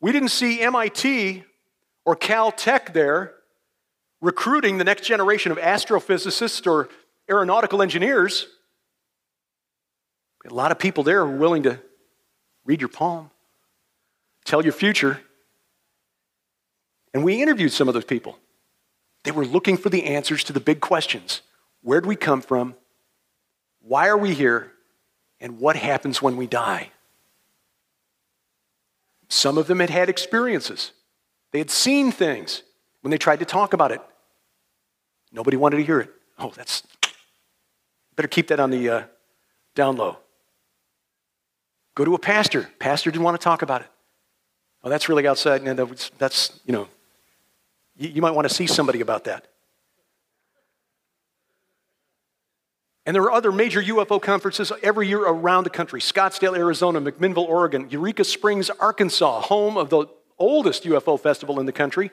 We didn't see MIT or Caltech there recruiting the next generation of astrophysicists or aeronautical engineers. A lot of people there were willing to read your palm, tell your future. And we interviewed some of those people. They were looking for the answers to the big questions. Where did we come from? Why are we here? And what happens when we die? Some of them had had experiences. They had seen things. When they tried to talk about it, nobody wanted to hear it. Oh, that's... Better keep that on the down low. Go to a pastor. Pastor didn't want to talk about it. Oh, that's really outside. No, that's, you know... You might want to see somebody about that. And there are other major UFO conferences every year around the country. Scottsdale, Arizona, McMinnville, Oregon, Eureka Springs, Arkansas, home of the oldest UFO festival in the country,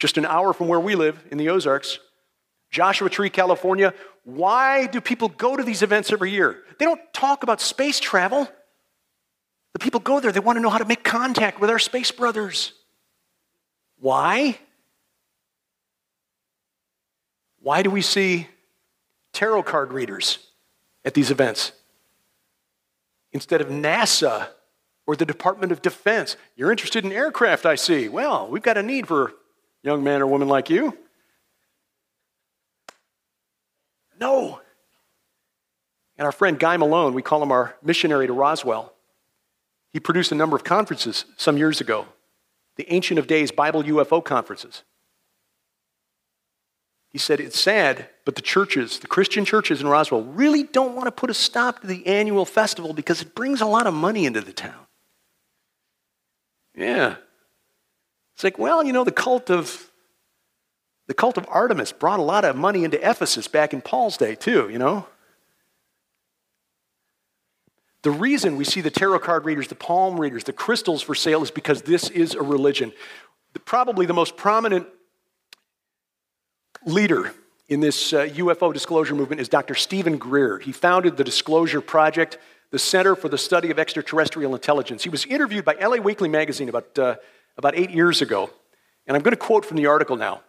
just an hour from where we live in the Ozarks. Joshua Tree, California. Why do people go to these events every year? They don't talk about space travel. The people go there, they want to know how to make contact with our space brothers. Why? Why do we see tarot card readers at these events instead of NASA or the Department of Defense? You're interested in aircraft, I see. Well, we've got a need for a young man or woman like you. No. And our friend Guy Malone, we call him our missionary to Roswell, he produced a number of conferences some years ago, the Ancient of Days Bible UFO conferences. He said, it's sad, but the churches, the Christian churches in Roswell, really don't want to put a stop to the annual festival because it brings a lot of money into the town. Yeah. It's like, well, you know, the cult of Artemis brought a lot of money into Ephesus back in Paul's day too, you know. The reason we see the tarot card readers, the palm readers, the crystals for sale is because this is a religion. Probably the most prominent leader in this UFO disclosure movement is Dr. Stephen Greer. He founded the Disclosure Project, the Center for the Study of Extraterrestrial Intelligence. He was interviewed by L.A. Weekly magazine about 8 years ago. And I'm going to quote from the article now.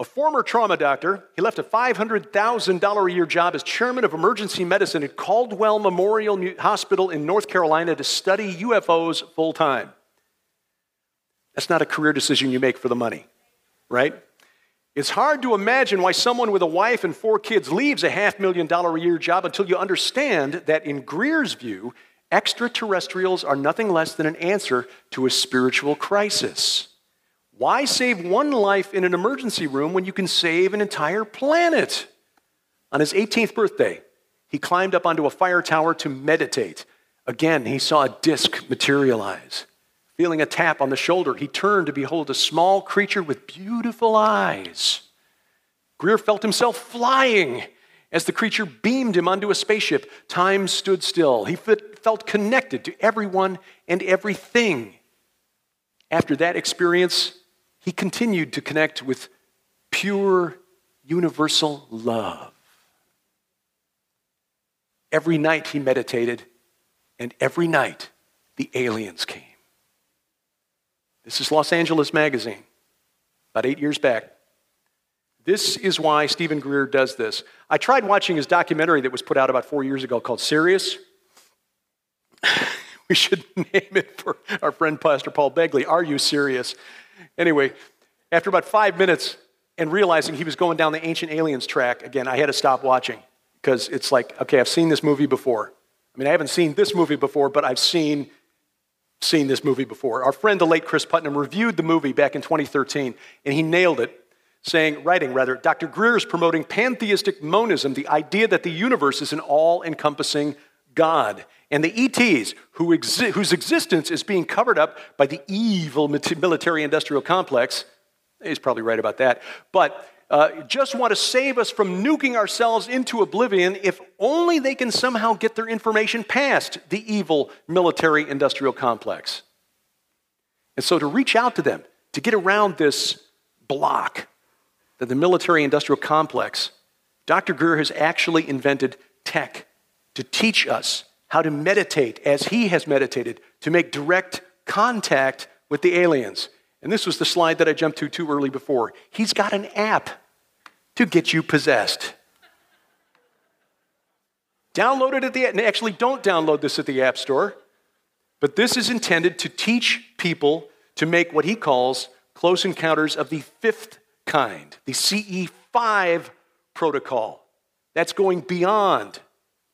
A former trauma doctor, he left a $500,000 a year job as chairman of emergency medicine at Caldwell Memorial Hospital in North Carolina to study UFOs full time. That's not a career decision you make for the money, right? It's hard to imagine why someone with a wife and 4 kids leaves a $500,000 a year job until you understand that in Greer's view, extraterrestrials are nothing less than an answer to a spiritual crisis. Why save one life in an emergency room when you can save an entire planet? On his 18th birthday, he climbed up onto a fire tower to meditate. Again, he saw a disc materialize. Feeling a tap on the shoulder, he turned to behold a small creature with beautiful eyes. Greer felt himself flying as the creature beamed him onto a spaceship. Time stood still. He felt connected to everyone and everything. After that experience, he continued to connect with pure, universal love. Every night he meditated, and every night the aliens came. This is Los Angeles Magazine, about 8 years back. This is why Stephen Greer does this. I tried watching his documentary that was put out about 4 years ago called Sirius. We should name it for our friend Pastor Paul Begley. Are you serious? Anyway, after about 5 minutes and realizing he was going down the ancient aliens track, again, I had to stop watching because it's like, okay, I've seen this movie before. I mean, I haven't seen this movie before, but I've seen this movie before. Our friend, the late Chris Putnam, reviewed the movie back in 2013, and he nailed it, writing, Dr. Greer is promoting pantheistic monism, the idea that the universe is an all-encompassing God, and the ETs, whose existence is being covered up by the evil military-industrial complex. He's probably right about that. But just want to save us from nuking ourselves into oblivion if only they can somehow get their information past the evil military-industrial complex. And so to reach out to them, to get around this block that the military-industrial complex, Dr. Greer has actually invented tech to teach us how to meditate as he has meditated, to make direct contact with the aliens. And this was the slide that I jumped to too early before. He's got an app to get you possessed. Download it at the app. Actually, don't download this at the App Store. But this is intended to teach people to make what he calls close encounters of the 5th kind, the CE5 protocol. That's going beyond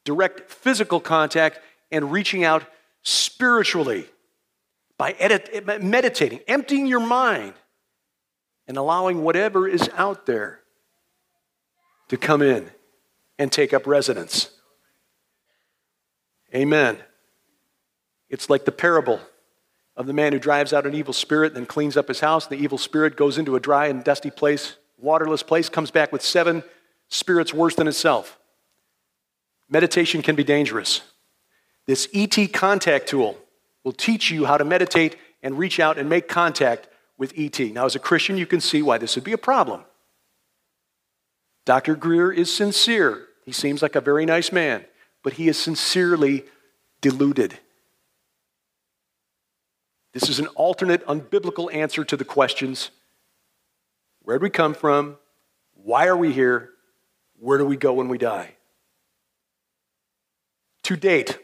direct physical contact and reaching out spiritually by meditating, emptying your mind, and allowing whatever is out there to come in and take up residence. Amen. It's like the parable of the man who drives out an evil spirit, then cleans up his house, and the evil spirit goes into a dry and dusty place, waterless place, comes back with 7 spirits worse than itself. Meditation can be dangerous. This ET contact tool will teach you how to meditate and reach out and make contact with ET. Now, as a Christian, you can see why this would be a problem. Dr. Greer is sincere. He seems like a very nice man, but he is sincerely deluded. This is an alternate, unbiblical answer to the questions, where did we come from? Why are we here? Where do we go when we die? To date,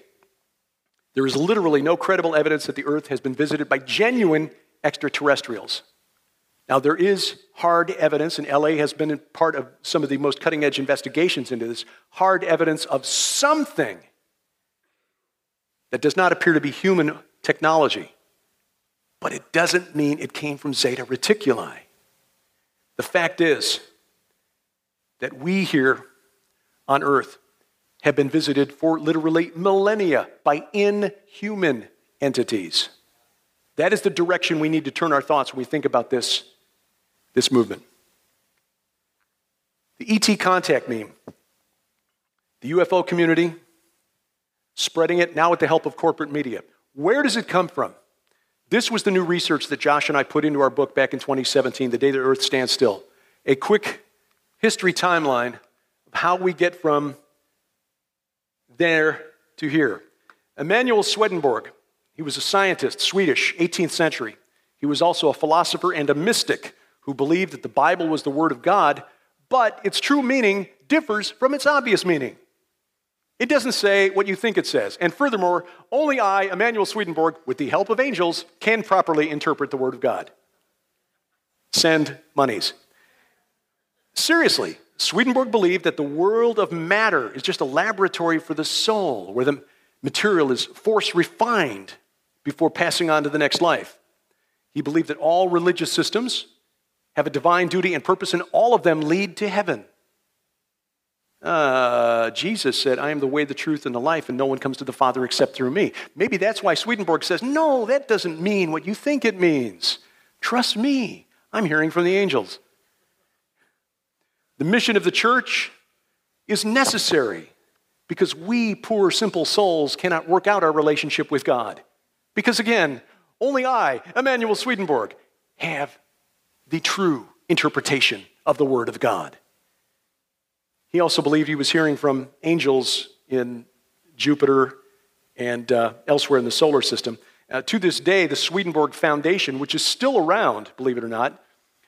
there is literally no credible evidence that the Earth has been visited by genuine extraterrestrials. Now, there is hard evidence, and LA has been part of some of the most cutting-edge investigations into this, hard evidence of something that does not appear to be human technology. But it doesn't mean it came from Zeta Reticuli. The fact is that we here on Earth have been visited for literally millennia by inhuman entities. That is the direction we need to turn our thoughts when we think about this movement. The ET contact meme, the UFO community, spreading it now with the help of corporate media. Where does it come from? This was the new research that Josh and I put into our book back in 2017, The Day the Earth Stands Still. A quick history timeline of how we get from there to here. Emmanuel Swedenborg, he was a scientist, Swedish, 18th century. He was also a philosopher and a mystic who believed that the Bible was the Word of God, but its true meaning differs from its obvious meaning. It doesn't say what you think it says. And furthermore, only I, Emmanuel Swedenborg, with the help of angels, can properly interpret the Word of God. Send monies. Seriously, Swedenborg believed that the world of matter is just a laboratory for the soul, where the material is force refined before passing on to the next life. He believed that all religious systems have a divine duty and purpose, and all of them lead to heaven. Jesus said, I am the way, the truth, and the life, and no one comes to the Father except through me. Maybe that's why Swedenborg says, no, that doesn't mean what you think it means. Trust me, I'm hearing from the angels. The mission of the church is necessary because we poor, simple souls cannot work out our relationship with God. Because again, only I, Emmanuel Swedenborg, have the true interpretation of the Word of God. He also believed he was hearing from angels in Jupiter and elsewhere in the solar system. To this day, the Swedenborg Foundation, which is still around, believe it or not,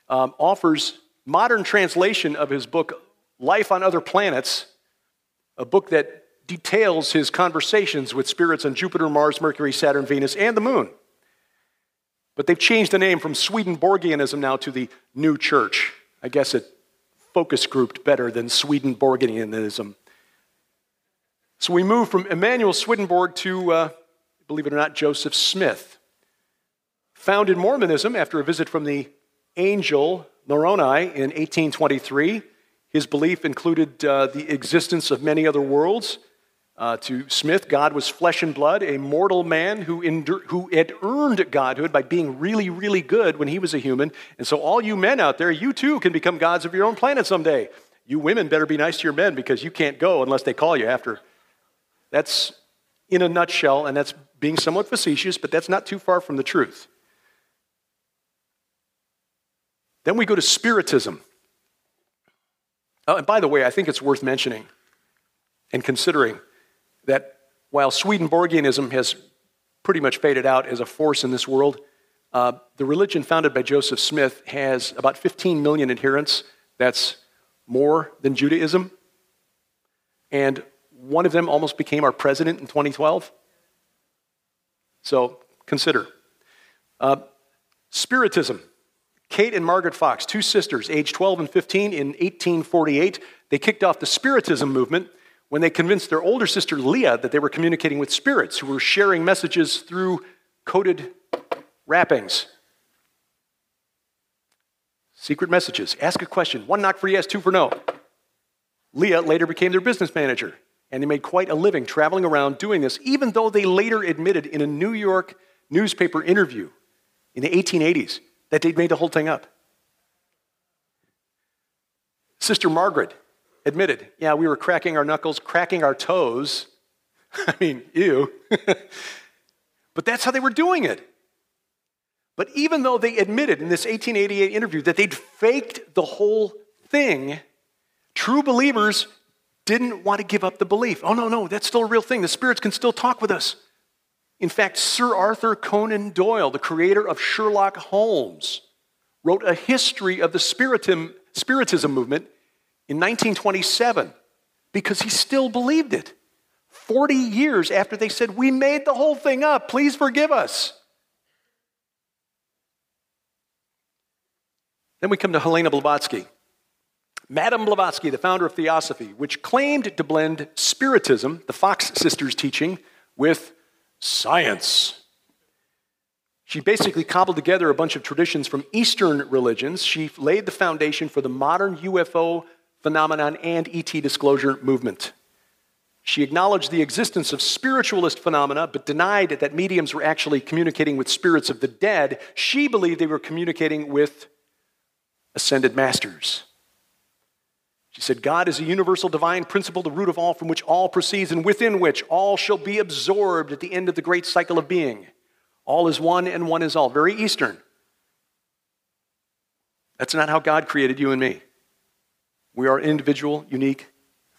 offers modern translation of his book, Life on Other Planets, a book that details his conversations with spirits on Jupiter, Mars, Mercury, Saturn, Venus, and the Moon. But they've changed the name from Swedenborgianism now to the New Church. I guess it focus grouped better than Swedenborgianism. So we move from Emmanuel Swedenborg to, believe it or not, Joseph Smith. Founded Mormonism after a visit from the angel Moroni in 1823. His belief included the existence of many other worlds. To Smith, God was flesh and blood, a mortal man who had earned godhood by being really, really good when he was a human. And so all you men out there, you too can become gods of your own planet someday. You women better be nice to your men because you can't go unless they call you after. That's in a nutshell, and that's being somewhat facetious, but that's not too far from the truth. Then we go to Spiritism. Oh, and by the way, I think it's worth mentioning and considering that while Swedenborgianism has pretty much faded out as a force in this world, the religion founded by Joseph Smith has about 15 million adherents. That's more than Judaism. And one of them almost became our president in 2012. So consider. Spiritism. Kate and Margaret Fox, two sisters, aged 12 and 15 in 1848, they kicked off the Spiritism movement when they convinced their older sister, Leah, that they were communicating with spirits who were sharing messages through coded wrappings. Secret messages. Ask a question. One knock for yes, two for no. Leah later became their business manager, and they made quite a living traveling around doing this, even though they later admitted in a New York newspaper interview in the 1880s that they'd made the whole thing up. Sister Margaret admitted, yeah, we were cracking our knuckles, cracking our toes. I mean, ew. But that's how they were doing it. But even though they admitted in this 1888 interview that they'd faked the whole thing, true believers didn't want to give up the belief. Oh, no, that's still a real thing. The spirits can still talk with us. In fact, Sir Arthur Conan Doyle, the creator of Sherlock Holmes, wrote a history of the Spiritism movement in 1927, because he still believed it. 40 years after they said, we made the whole thing up, please forgive us. Then we come to Helena Blavatsky. Madame Blavatsky, the founder of Theosophy, which claimed to blend Spiritism, the Fox sisters' teaching, with science. She basically cobbled together a bunch of traditions from Eastern religions. She laid the foundation for the modern UFO phenomenon and ET disclosure movement. She acknowledged the existence of spiritualist phenomena, but denied that mediums were actually communicating with spirits of the dead. She believed they were communicating with ascended masters. She said, God is a universal divine principle, the root of all, from which all proceeds, and within which all shall be absorbed at the end of the great cycle of being. All is one and one is all. Very Eastern. That's not how God created you and me. We are individual, unique,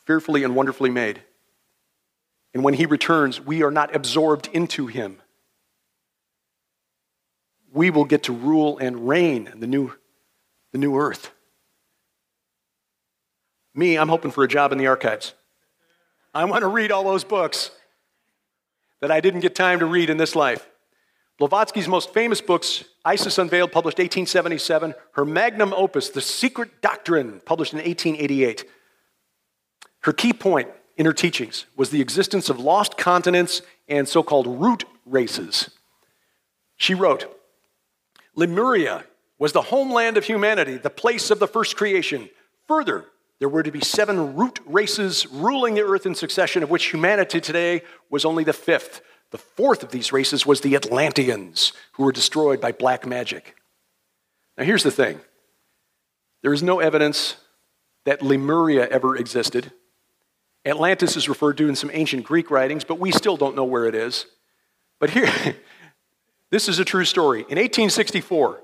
fearfully and wonderfully made. And when he returns, we are not absorbed into him. We will get to rule and reign in the new earth. Me, I'm hoping for a job in the archives. I want to read all those books that I didn't get time to read in this life. Blavatsky's most famous books, Isis Unveiled, published 1877, her magnum opus, The Secret Doctrine, published in 1888. Her key point in her teachings was the existence of lost continents and so-called root races. She wrote, Lemuria was the homeland of humanity, the place of the first creation. Further, there were to be 7 root races ruling the earth in succession, of which humanity today was only the 5th. The 4th of these races was the Atlanteans, who were destroyed by black magic. Now here's the thing. There is no evidence that Lemuria ever existed. Atlantis is referred to in some ancient Greek writings, but we still don't know where it is. But here... This is a true story. In 1864,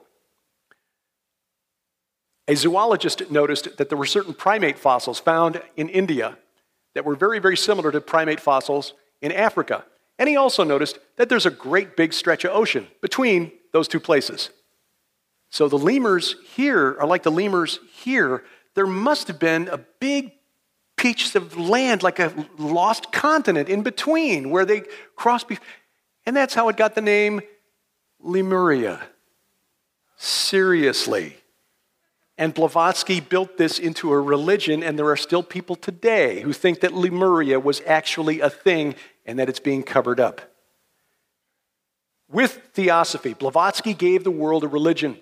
a zoologist noticed that there were certain primate fossils found in India that were very, very similar to primate fossils in Africa. And he also noticed that there's a great big stretch of ocean between those two places. So the lemurs here are like the lemurs here. There must have been a big piece of land, like a lost continent in between, where they crossed. And that's how it got the name Lemuria. Seriously. And Blavatsky built this into a religion, and there are still people today who think that Lemuria was actually a thing and that it's being covered up. With Theosophy, Blavatsky gave the world a religion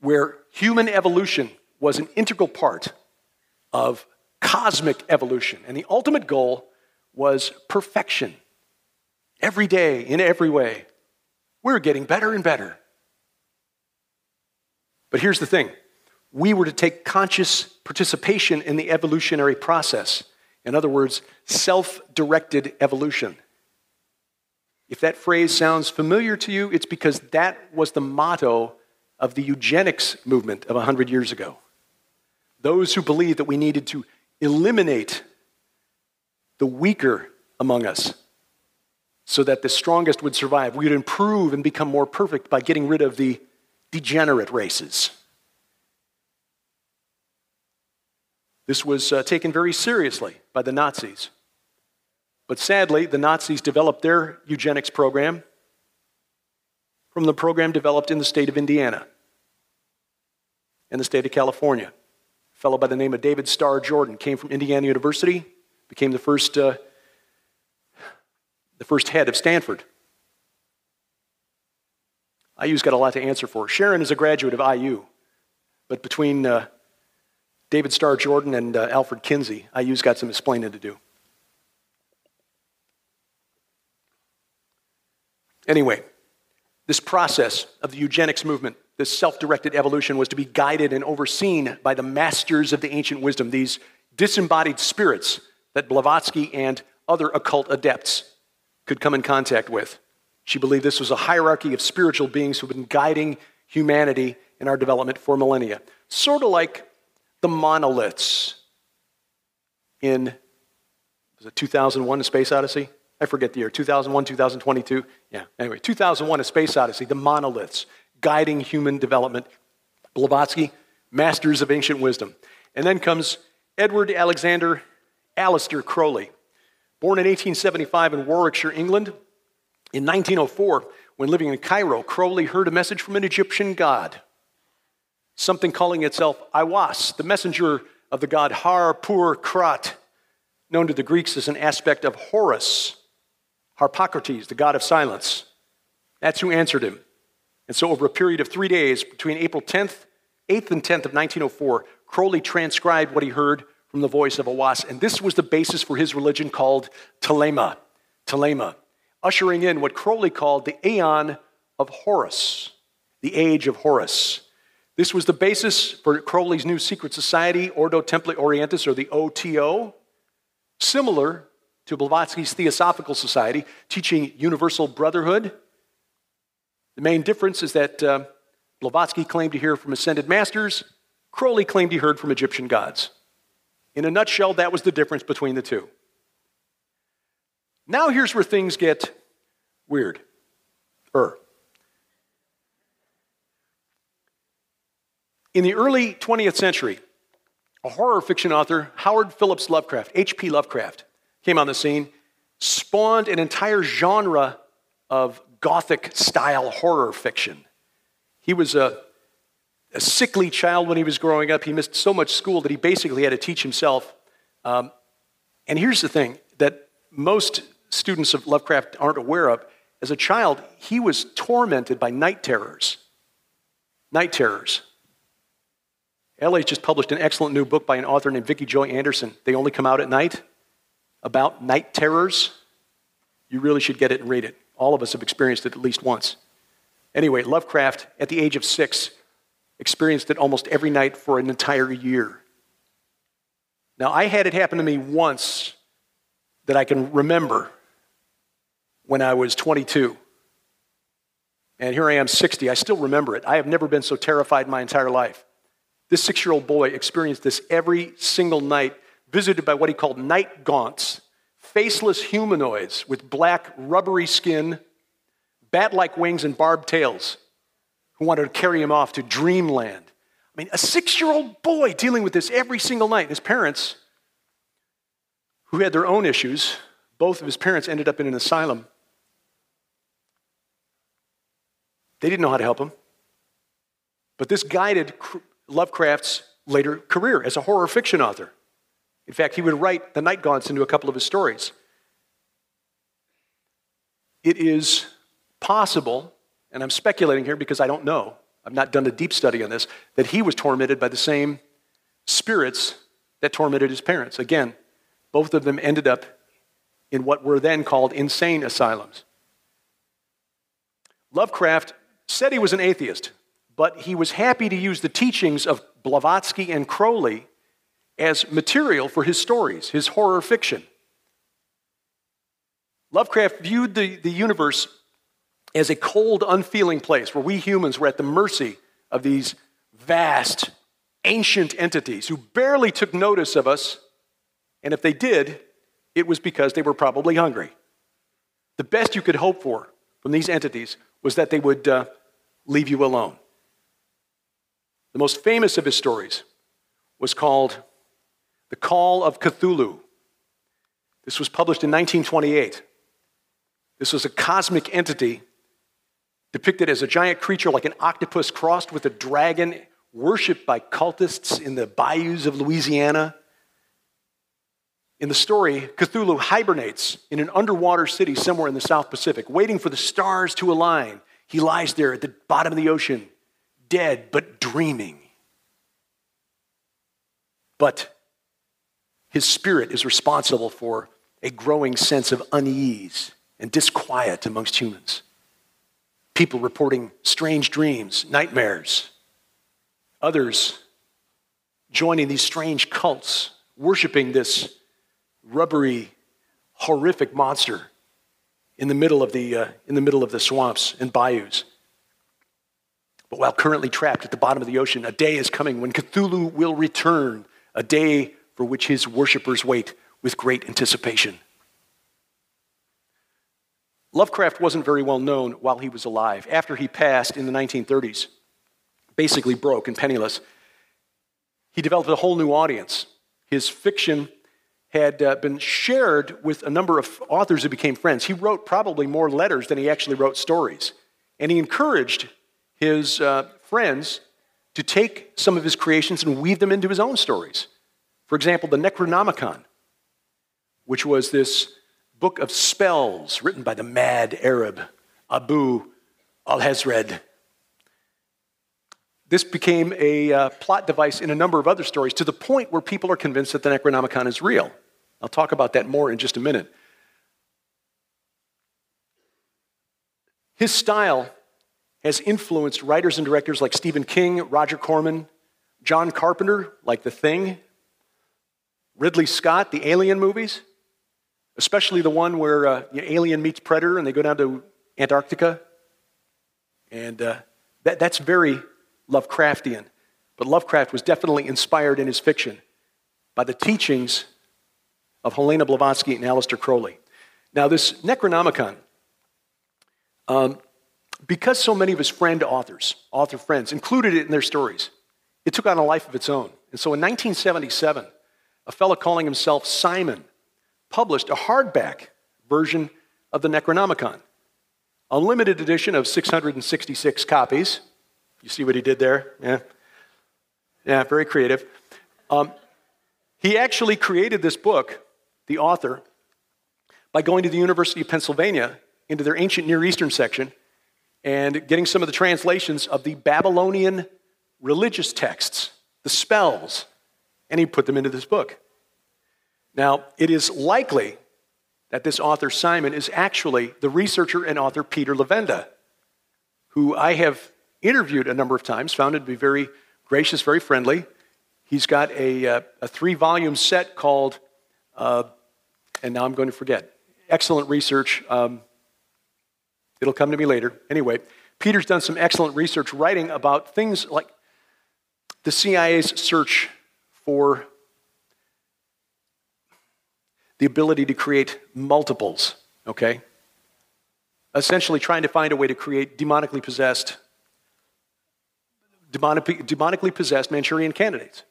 where human evolution was an integral part of cosmic evolution, and the ultimate goal was perfection. Every day, in every way. We're getting better and better. But here's the thing. We were to take conscious participation in the evolutionary process. In other words, self-directed evolution. If that phrase sounds familiar to you, it's because that was the motto of the eugenics movement of 100 years ago. Those who believed that we needed to eliminate the weaker among us, so that the strongest would survive. We would improve and become more perfect by getting rid of the degenerate races. This was taken very seriously by the Nazis. But sadly, the Nazis developed their eugenics program from the program developed in the state of Indiana and the state of California. A fellow by the name of David Starr Jordan came from Indiana University, became the first head of Stanford. IU's got a lot to answer for. Sharon is a graduate of IU, but between David Starr Jordan and Alfred Kinsey, IU's got some explaining to do. Anyway, this process of the eugenics movement, this self-directed evolution, was to be guided and overseen by the masters of the ancient wisdom, these disembodied spirits that Blavatsky and other occult adepts could come in contact with. She believed this was a hierarchy of spiritual beings who have been guiding humanity in our development for millennia. Sort of like the monoliths in, was it 2001, A Space Odyssey? I forget the year, 2001, 2022? Yeah, anyway, 2001, A Space Odyssey, the monoliths guiding human development. Blavatsky, masters of ancient wisdom. And then comes Edward Alexander Aleister Crowley. Born in 1875 in Warwickshire, England, in 1904, when living in Cairo, Crowley heard a message from an Egyptian god, something calling itself Iwas, the messenger of the god Harpur-Krat, known to the Greeks as an aspect of Horus, Harpocrates, the god of silence. That's who answered him. And so over a period of 3 days, between April 10th, 8th and 10th of 1904, Crowley transcribed what he heard from the voice of Awas. And this was the basis for his religion called Telema, ushering in what Crowley called the Aeon of Horus, the Age of Horus. This was the basis for Crowley's new secret society, Ordo Templi Orientis, or the OTO, similar to Blavatsky's Theosophical Society, teaching universal brotherhood. The main difference is that Blavatsky claimed to hear from ascended masters, Crowley claimed he heard from Egyptian gods. In a nutshell, that was the difference between the two. Now here's where things get weird. In the early 20th century, a horror fiction author, Howard Phillips Lovecraft, H.P. Lovecraft, came on the scene, spawned an entire genre of Gothic-style horror fiction. He was a sickly child when he was growing up. He missed so much school that he basically had to teach himself. And here's the thing that most students of Lovecraft aren't aware of. As a child, he was tormented by night terrors. Night terrors. L.A. just published an excellent new book by an author named Vicky Joy Anderson, They Only Come Out at Night, about night terrors. You really should get it and read it. All of us have experienced it at least once. Anyway, Lovecraft, at the age of 6, experienced it almost every night for an entire year. Now, I had it happen to me once that I can remember when I was 22. And here I am, 60. I still remember it. I have never been so terrified in my entire life. This 6-year-old boy experienced this every single night, visited by what he called night gaunts, faceless humanoids with black, rubbery skin, bat-like wings, and barbed tails, who wanted to carry him off to dreamland. I mean, a 6-year-old boy dealing with this every single night. His parents, who had their own issues, both of his parents ended up in an asylum. They didn't know how to help him. But this guided Lovecraft's later career as a horror fiction author. In fact, he would write the night gaunts into a couple of his stories. It is possible, and I'm speculating here because I don't know, I've not done a deep study on this, that he was tormented by the same spirits that tormented his parents. Again, both of them ended up in what were then called insane asylums. Lovecraft said he was an atheist, but he was happy to use the teachings of Blavatsky and Crowley as material for his stories, his horror fiction. Lovecraft viewed the universe as a cold, unfeeling place where we humans were at the mercy of these vast, ancient entities who barely took notice of us, and if they did, it was because they were probably hungry. The best you could hope for from these entities was that they would leave you alone. The most famous of his stories was called The Call of Cthulhu. This was published in 1928. This was a cosmic entity depicted as a giant creature like an octopus crossed with a dragon, worshipped by cultists in the bayous of Louisiana. In the story, Cthulhu hibernates in an underwater city somewhere in the South Pacific, waiting for the stars to align. He lies there at the bottom of the ocean, dead but dreaming. But his spirit is responsible for a growing sense of unease and disquiet amongst humans. People reporting strange dreams, nightmares. Others joining these strange cults, worshiping this rubbery, horrific monster in the middle of the swamps and bayous. But while currently trapped at the bottom of the ocean, a day is coming when Cthulhu will return, a day for which his worshippers wait with great anticipation. Lovecraft wasn't very well known while he was alive. After he passed in the 1930s, basically broke and penniless, he developed a whole new audience. His fiction had been shared with a number of authors who became friends. He wrote probably more letters than he actually wrote stories. And he encouraged his friends to take some of his creations and weave them into his own stories. For example, the Necronomicon, which was this book of spells written by the mad Arab Abu al-Hazred. This became a plot device in a number of other stories, to the point where people are convinced that the Necronomicon is real. I'll talk about that more in just a minute. His style has influenced writers and directors like Stephen King, Roger Corman, John Carpenter, like The Thing, Ridley Scott, the Alien movies, especially the one where Alien meets Predator and they go down to Antarctica. And that's very Lovecraftian. But Lovecraft was definitely inspired in his fiction by the teachings of Helena Blavatsky and Aleister Crowley. Now, this Necronomicon, because so many of his author friends, included it in their stories, it took on a life of its own. And so in 1977, a fellow calling himself Simon published a hardback version of the Necronomicon, a limited edition of 666 copies. You see what he did there? Yeah, very creative. He actually created this book, the author, by going to the University of Pennsylvania into their ancient Near Eastern section and getting some of the translations of the Babylonian religious texts, the spells, and he put them into this book. Now, it is likely that this author, Simon, is actually the researcher and author Peter Levenda, who I have interviewed a number of times, found him to be very gracious, very friendly. He's got a three-volume set called, and now I'm going to forget, excellent research. It'll come to me later. Anyway, Peter's done some excellent research writing about things like the CIA's search for the ability to create multiples, okay? Essentially trying to find a way to create demonically possessed Manchurian candidates.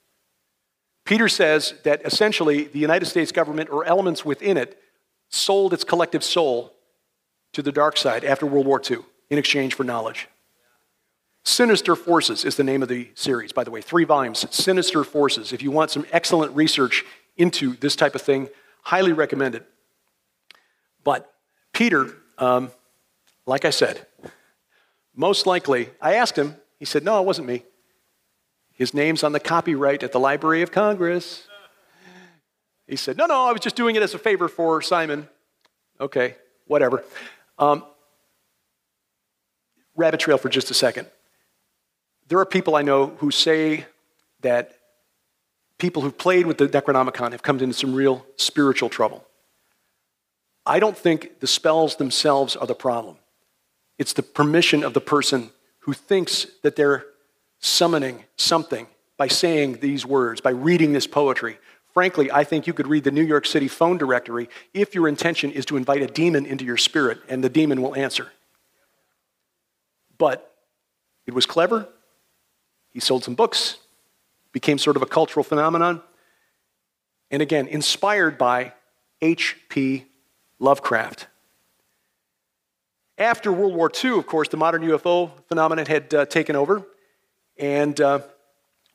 Peter says that essentially the United States government or elements within it sold its collective soul to the dark side after World War II in exchange for knowledge. Sinister Forces is the name of the series, by the way. 3 volumes, Sinister Forces. If you want some excellent research into this type of thing, highly recommended. But Peter, like I said, most likely, I asked him, he said, no, it wasn't me. His name's on the copyright at the Library of Congress. He said, no, I was just doing it as a favor for Simon. Okay, whatever. Rabbit trail for just a second. There are people I know who say that people who've played with the Necronomicon have come into some real spiritual trouble. I don't think the spells themselves are the problem. It's the permission of the person who thinks that they're summoning something by saying these words, by reading this poetry. Frankly, I think you could read the New York City phone directory if your intention is to invite a demon into your spirit, and the demon will answer. But it was clever. He sold some books. Became sort of a cultural phenomenon, and again, inspired by H.P. Lovecraft. After World War II, of course, the modern UFO phenomenon had taken over, and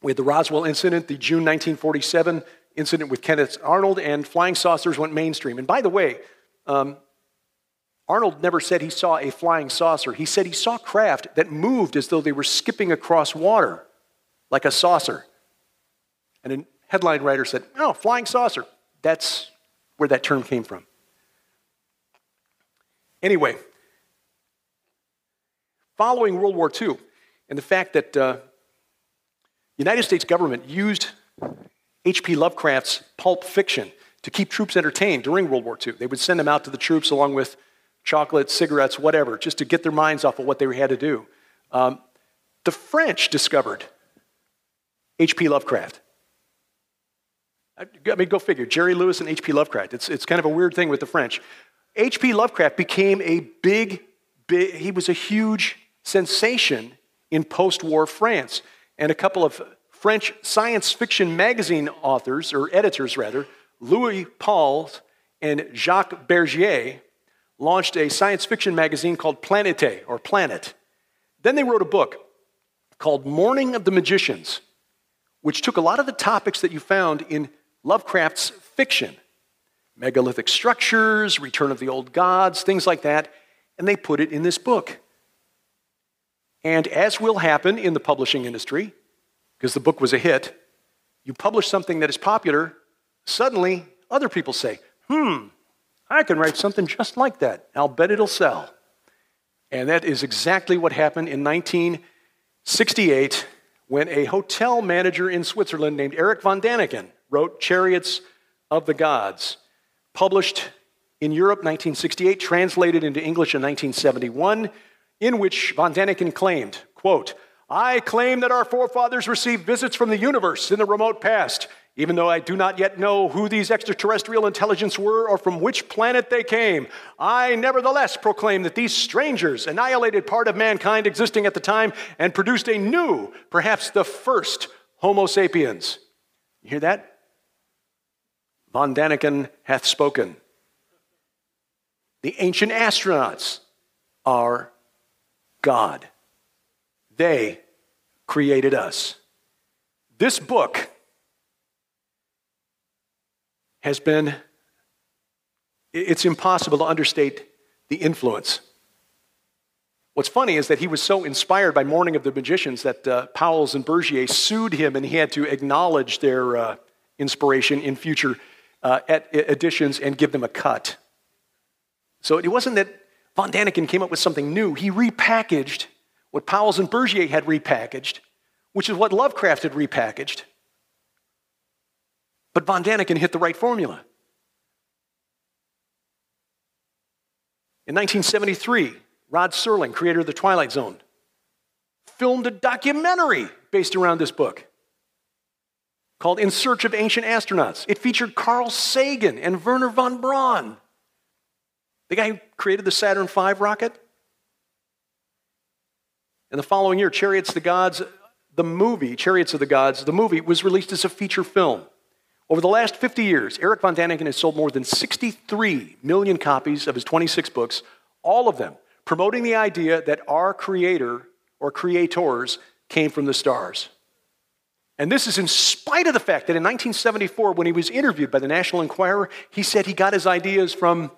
we had the Roswell incident, the June 1947 incident with Kenneth Arnold, and flying saucers went mainstream. And by the way, Arnold never said he saw a flying saucer. He said he saw craft that moved as though they were skipping across water, like a saucer. And a headline writer said, oh, flying saucer. That's where that term came from. Anyway, following World War II, and the fact that the United States government used H.P. Lovecraft's pulp fiction to keep troops entertained during World War II. They would send them out to the troops along with chocolate, cigarettes, whatever, just to get their minds off of what they had to do. The French discovered H.P. Lovecraft. I mean, go figure. Jerry Lewis and H.P. Lovecraft. It's kind of a weird thing with the French. H.P. Lovecraft became a big, he was a huge sensation in post-war France. And a couple of French science fiction magazine authors, or editors rather, Louis Paul and Jacques Bergier, launched a science fiction magazine called Planète, or Planet. Then they wrote a book called Morning of the Magicians, which took a lot of the topics that you found in Lovecraft's fiction, megalithic structures, return of the old gods, things like that, and they put it in this book. And as will happen in the publishing industry, because the book was a hit, you publish something that is popular, suddenly other people say, I can write something just like that. I'll bet it'll sell. And that is exactly what happened in 1968, when a hotel manager in Switzerland named Erich Von Däniken wrote Chariots of the Gods, published in Europe 1968, translated into English in 1971, in which Von Däniken claimed, quote, I claim that our forefathers received visits from the universe in the remote past, even though I do not yet know who these extraterrestrial intelligence were or from which planet they came. I nevertheless proclaim that these strangers annihilated part of mankind existing at the time and produced a new, perhaps the first, Homo sapiens. You hear that? Von Däniken hath spoken. The ancient astronauts are God. They created us. This book has been, it's impossible to understate the influence. What's funny is that he was so inspired by Morning of the Magicians that Powles and Bergier sued him, and he had to acknowledge their inspiration in future editions and give them a cut. So it wasn't that Von Däniken came up with something new. He repackaged what Powles and Bergier had repackaged, which is what Lovecraft had repackaged. But Von Däniken hit the right formula. In 1973, Rod Serling, creator of The Twilight Zone, filmed a documentary based around this book called In Search of Ancient Astronauts. It featured Carl Sagan and Werner von Braun, the guy who created the Saturn V rocket. And the following year, Chariots of the Gods, the movie, was released as a feature film. Over the last 50 years, Erich Von Däniken has sold more than 63 million copies of his 26 books, all of them promoting the idea that our creator or creators came from the stars. And this is in spite of the fact that in 1974, when he was interviewed by the National Enquirer, he said he got his ideas from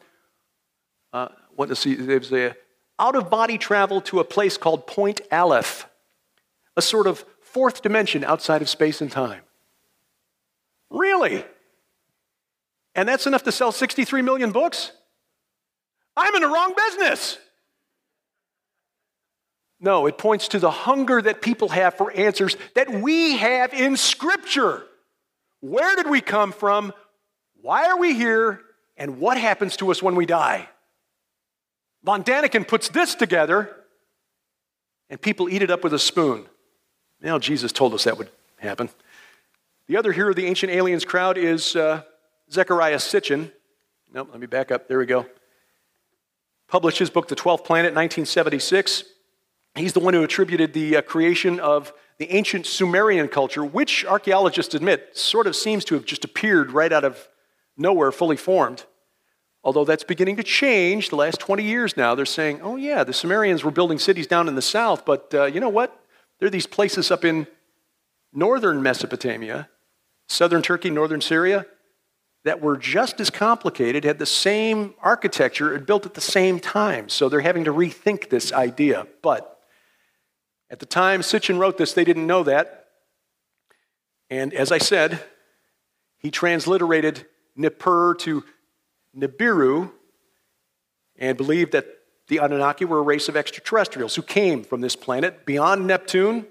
out-of-body travel to a place called Point Aleph, a sort of fourth dimension outside of space and time. Really? And that's enough to sell 63 million books? I'm in the wrong business. No, it points to the hunger that people have for answers that we have in Scripture. Where did we come from? Why are we here? And what happens to us when we die? Von Däniken puts this together, and people eat it up with a spoon. Now, Jesus told us that would happen. The other hero of the Ancient Aliens crowd is Zecharia Sitchin. Nope, let me back up. There we go. Published his book, The 12th Planet, 1976. He's the one who attributed the creation of the ancient Sumerian culture, which archaeologists admit sort of seems to have just appeared right out of nowhere, fully formed. Although that's beginning to change. The last 20 years now, they're saying, oh yeah, the Sumerians were building cities down in the south, but you know what? There are these places up in northern Mesopotamia, southern Turkey, northern Syria, that were just as complicated, had the same architecture, and built at the same time. So they're having to rethink this idea. But at the time Sitchin wrote this, they didn't know that. And as I said, he transliterated Nippur to Nibiru and believed that the Anunnaki were a race of extraterrestrials who came from this planet beyond Neptune,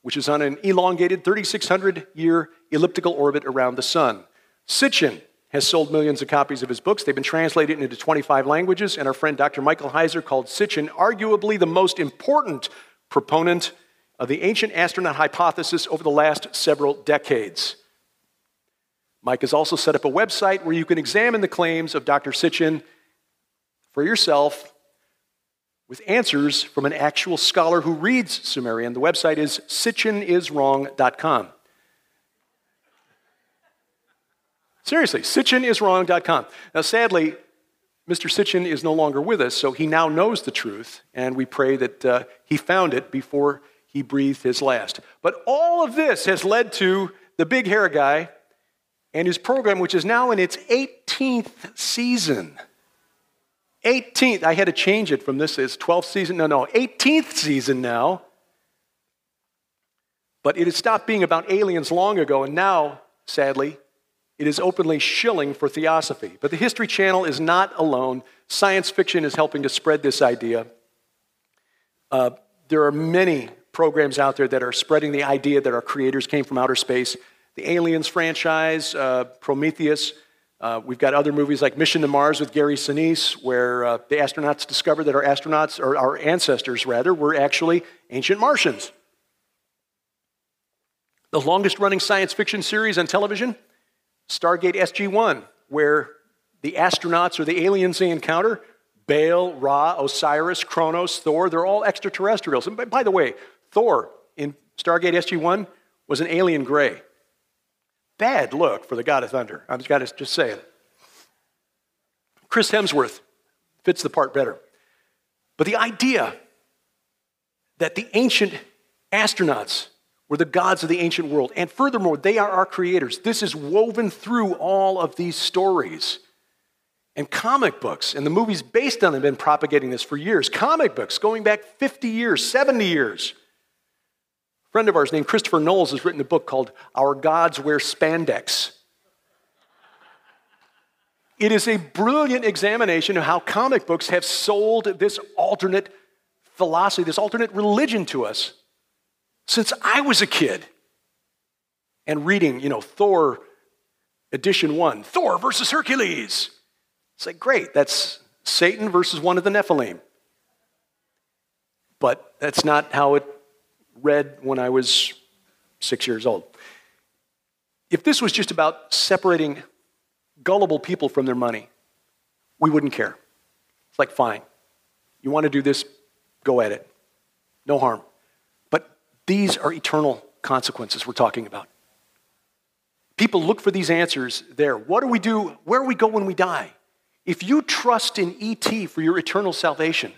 which is on an elongated 3,600-year elliptical orbit around the sun. Sitchin has sold millions of copies of his books. They've been translated into 25 languages, and our friend Dr. Michael Heiser called Sitchin arguably the most important proponent of the ancient astronaut hypothesis over the last several decades. Mike has also set up a website where you can examine the claims of Dr. Sitchin for yourself with answers from an actual scholar who reads Sumerian. The website is sitchiniswrong.com. Seriously, sitchiniswrong.com. Now, sadly, Mr. Sitchin is no longer with us, so he now knows the truth, and we pray that he found it before he breathed his last. But all of this has led to the big hair guy and his program, which is now in its 18th season. 18th. I had to change it from this. It's 12th season. No, 18th season now. But it had stopped being about aliens long ago, and now, sadly, it is openly shilling for theosophy. But the History Channel is not alone. Science fiction is helping to spread this idea. There are many programs out there that are spreading the idea that our creators came from outer space. The Aliens franchise, Prometheus. We've got other movies like Mission to Mars with Gary Sinise, where the astronauts discover that our ancestors were actually ancient Martians. The longest-running science fiction series on television, Stargate SG-1, where the astronauts or the aliens they encounter, Baal, Ra, Osiris, Kronos, Thor, they're all extraterrestrials. And by the way, Thor in Stargate SG-1 was an alien gray. Bad look for the God of Thunder. I've got to just say it. Chris Hemsworth fits the part better. But the idea that the ancient astronauts were the gods of the ancient world, and furthermore, they are our creators. This is woven through all of these stories. And comic books and the movies based on them have been propagating this for years. Comic books going back 50 years, 70 years. A friend of ours named Christopher Knowles has written a book called Our Gods Wear Spandex. It is a brilliant examination of how comic books have sold this alternate philosophy, this alternate religion to us since I was a kid. And reading, you know, Thor edition 1, Thor versus Hercules. It's like, great, that's Satan versus one of the Nephilim. But that's not how it read when I was 6 years old. If this was just about separating gullible people from their money, we wouldn't care. It's like, fine, you want to do this, go at it. No harm. But these are eternal consequences we're talking about. People look for these answers there. What do we do? Where do we go when we die? If you trust in E.T. for your eternal salvation,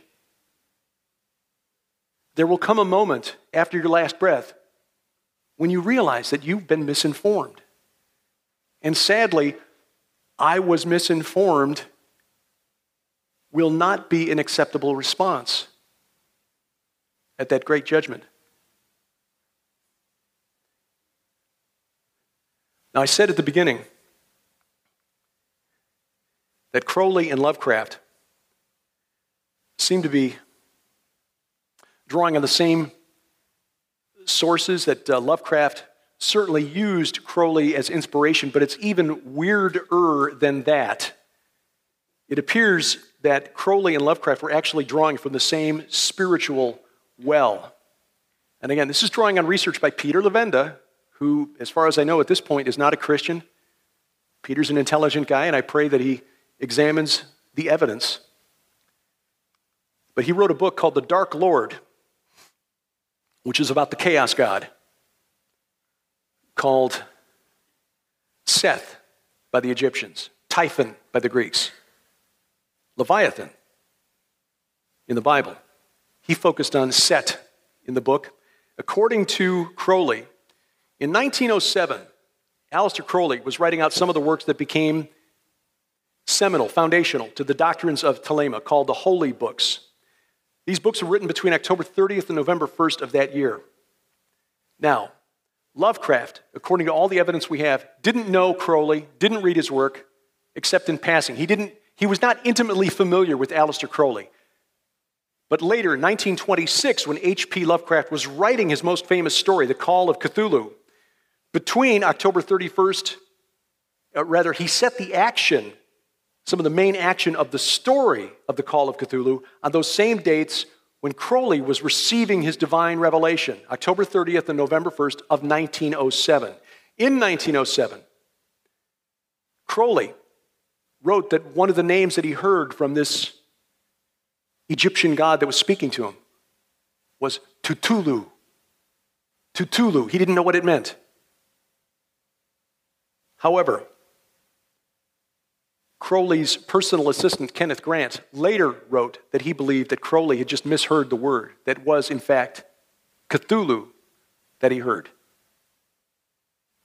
there will come a moment after your last breath when you realize that you've been misinformed. And sadly, I was misinformed will not be an acceptable response at that great judgment. Now, I said at the beginning that Crowley and Lovecraft seem to be drawing on the same sources, that Lovecraft certainly used Crowley as inspiration, but it's even weirder than that. It appears that Crowley and Lovecraft were actually drawing from the same spiritual well. And again, this is drawing on research by Peter Levenda, who, as far as I know at this point, is not a Christian. Peter's an intelligent guy, and I pray that he examines the evidence. But he wrote a book called The Dark Lord, which is about the chaos god called Seth by the Egyptians, Typhon by the Greeks, Leviathan in the Bible. He focused on Set in the book. According to Crowley, in 1907, Aleister Crowley was writing out some of the works that became seminal, foundational to the doctrines of Thelema, called the Holy Books. These books were written between October 30th and November 1st of that year. Now, Lovecraft, according to all the evidence we have, didn't know Crowley, didn't read his work, except in passing. He was not intimately familiar with Aleister Crowley. But later, in 1926, when H.P. Lovecraft was writing his most famous story, The Call of Cthulhu, between October 31st, he set the action, some of the main action of the story of The Call of Cthulhu, on those same dates when Crowley was receiving his divine revelation, October 30th and November 1st of 1907. In 1907, Crowley wrote that one of the names that he heard from this Egyptian god that was speaking to him was Tutulu. Tutulu. He didn't know what it meant. However, Crowley's personal assistant, Kenneth Grant, later wrote that he believed that Crowley had just misheard the word that was, in fact, Cthulhu that he heard.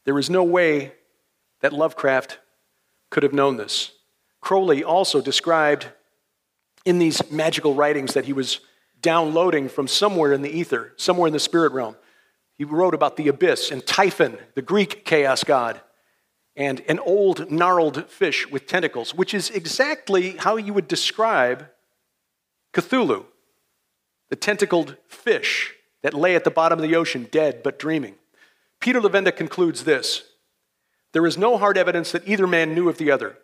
There is no way that Lovecraft could have known this. Crowley also described in these magical writings that he was downloading from somewhere in the ether, somewhere in the spirit realm. He wrote about the abyss and Typhon, the Greek chaos god, and an old gnarled fish with tentacles, which is exactly how you would describe Cthulhu, the tentacled fish that lay at the bottom of the ocean, dead but dreaming. Peter Levenda concludes this: there is no hard evidence that either man knew of the other.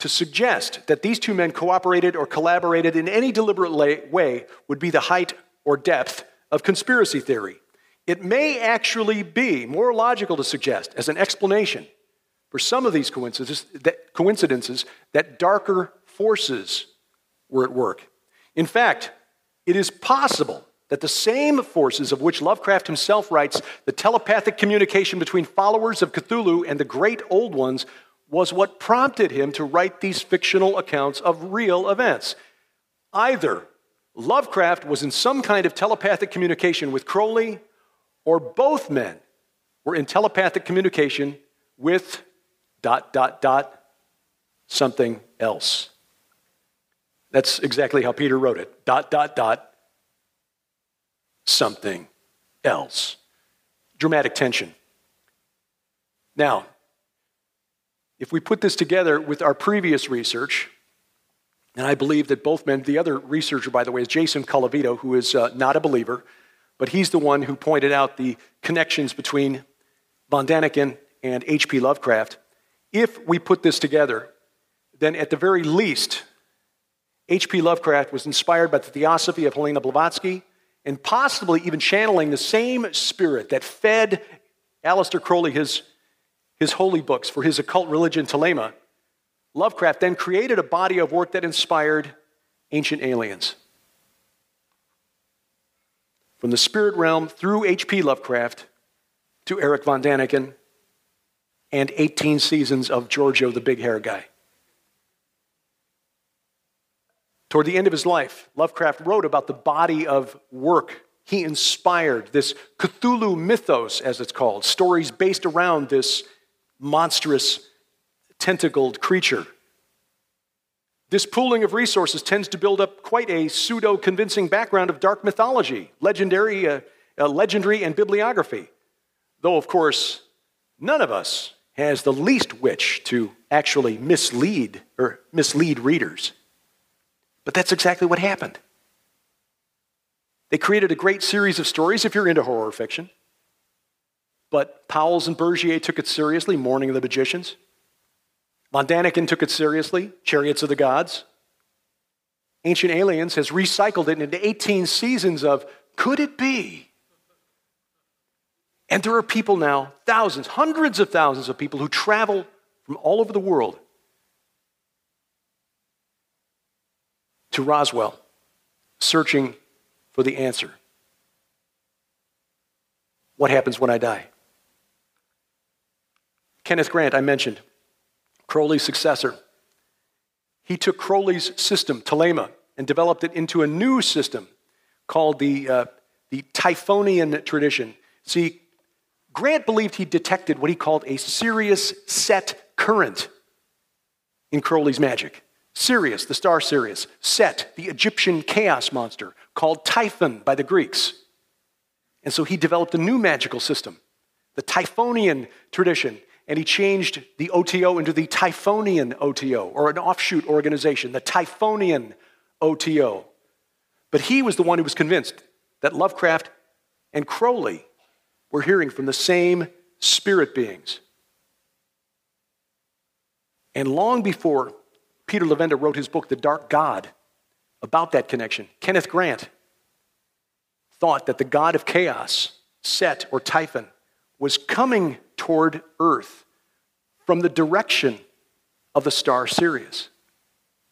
To suggest that these two men cooperated or collaborated in any deliberate way would be the height or depth of conspiracy theory. It may actually be more logical to suggest, as an explanation for some of these coincidences, that darker forces were at work. In fact, it is possible that the same forces of which Lovecraft himself writes, the telepathic communication between followers of Cthulhu and the great old ones, was what prompted him to write these fictional accounts of real events. Either Lovecraft was in some kind of telepathic communication with Crowley, or both men were in telepathic communication with something else. That's exactly how Peter wrote it, something else. Dramatic tension. Now, if we put this together with our previous research, and I believe that both men, the other researcher, by the way, is Jason Colavito, who is not a believer, but he's the one who pointed out the connections between Von Däniken and H.P. Lovecraft. If we put this together, then at the very least, H.P. Lovecraft was inspired by the theosophy of Helena Blavatsky and possibly even channeling the same spirit that fed Aleister Crowley his holy books for his occult religion, Thelema. Lovecraft then created a body of work that inspired Ancient Aliens. From the spirit realm through H.P. Lovecraft to Erich Von Däniken and 18 seasons of Giorgio the Big Hair Guy. Toward the end of his life, Lovecraft wrote about the body of work he inspired, this Cthulhu mythos, as it's called, stories based around this monstrous, tentacled creature. This pooling of resources tends to build up quite a pseudo-convincing background of dark mythology, legendary and bibliography. Though, of course, none of us has the least wish to actually mislead readers. But that's exactly what happened. They created a great series of stories, if you're into horror fiction. But Powles and Bergier took it seriously, Morning of the Magicians. Von Däniken took it seriously, Chariots of the Gods. Ancient Aliens has recycled it into 18 seasons of Could It Be? And there are people now, thousands, hundreds of thousands of people who travel from all over the world to Roswell, searching for the answer. What happens when I die? Kenneth Grant, I mentioned, Crowley's successor. He took Crowley's system, Thelema, and developed it into a new system called the Typhonian tradition. See, Grant believed he detected what he called a Sirius set current in Crowley's magic. Sirius, the star Sirius, Set, the Egyptian chaos monster, called Typhon by the Greeks. And so he developed a new magical system, the Typhonian tradition, and he changed the OTO into the Typhonian OTO, or an offshoot organization, the Typhonian OTO. But he was the one who was convinced that Lovecraft and Crowley were hearing from the same spirit beings. And long before Peter Levenda wrote his book, The Dark God, about that connection, Kenneth Grant thought that the god of chaos, Set or Typhon, was coming toward Earth from the direction of the star Sirius.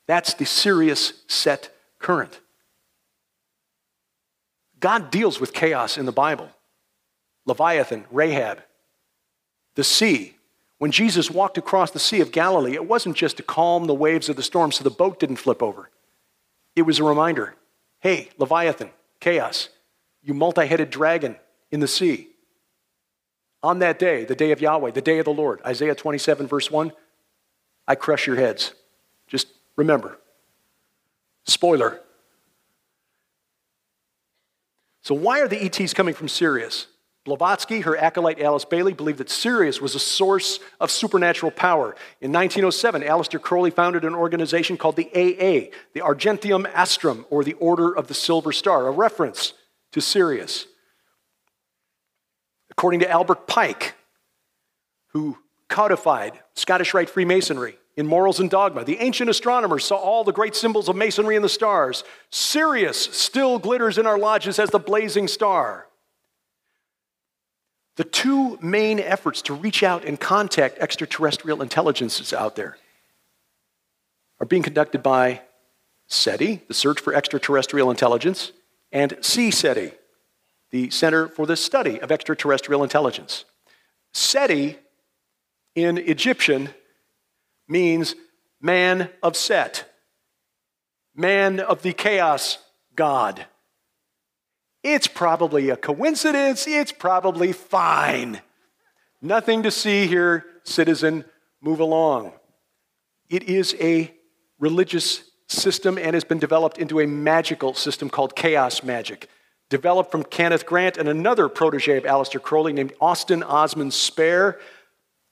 That's the Sirius Set current. God deals with chaos in the Bible. Leviathan, Rahab, the sea. When Jesus walked across the Sea of Galilee, it wasn't just to calm the waves of the storm so the boat didn't flip over. It was a reminder, hey, Leviathan, chaos, you multi-headed dragon in the sea. On that day, the day of Yahweh, the day of the Lord, Isaiah 27, verse 1, I crush your heads. Just remember. Spoiler. So why are the ETs coming from Sirius? Blavatsky, her acolyte Alice Bailey, believed that Sirius was a source of supernatural power. In 1907, Aleister Crowley founded an organization called the AA, the Argentium Astrum, or the Order of the Silver Star, a reference to Sirius. According to Albert Pike, who codified Scottish Rite Freemasonry in Morals and Dogma, the ancient astronomers saw all the great symbols of masonry in the stars. Sirius still glitters in our lodges as the blazing star. the two main efforts to reach out and contact extraterrestrial intelligences out there are being conducted by SETI, the Search for Extraterrestrial Intelligence, and CSETI, the Center for the Study of Extraterrestrial Intelligence. SETI, in Egyptian, means man of Set, man of the chaos god. It's probably a coincidence. It's probably fine. Nothing to see here, citizen. Move along. It is a religious system and has been developed into a magical system called chaos magic, developed from Kenneth Grant and another protege of Aleister Crowley named Austin Osman Spare.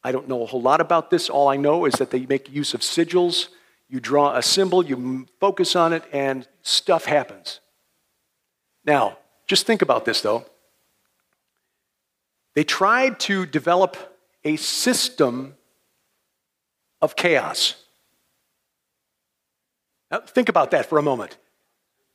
I don't know a whole lot about this. All I know is that they make use of sigils. You draw a symbol, you focus on it, and stuff happens. Now, just think about this, though. They tried to develop a system of chaos. Now, think about that for a moment.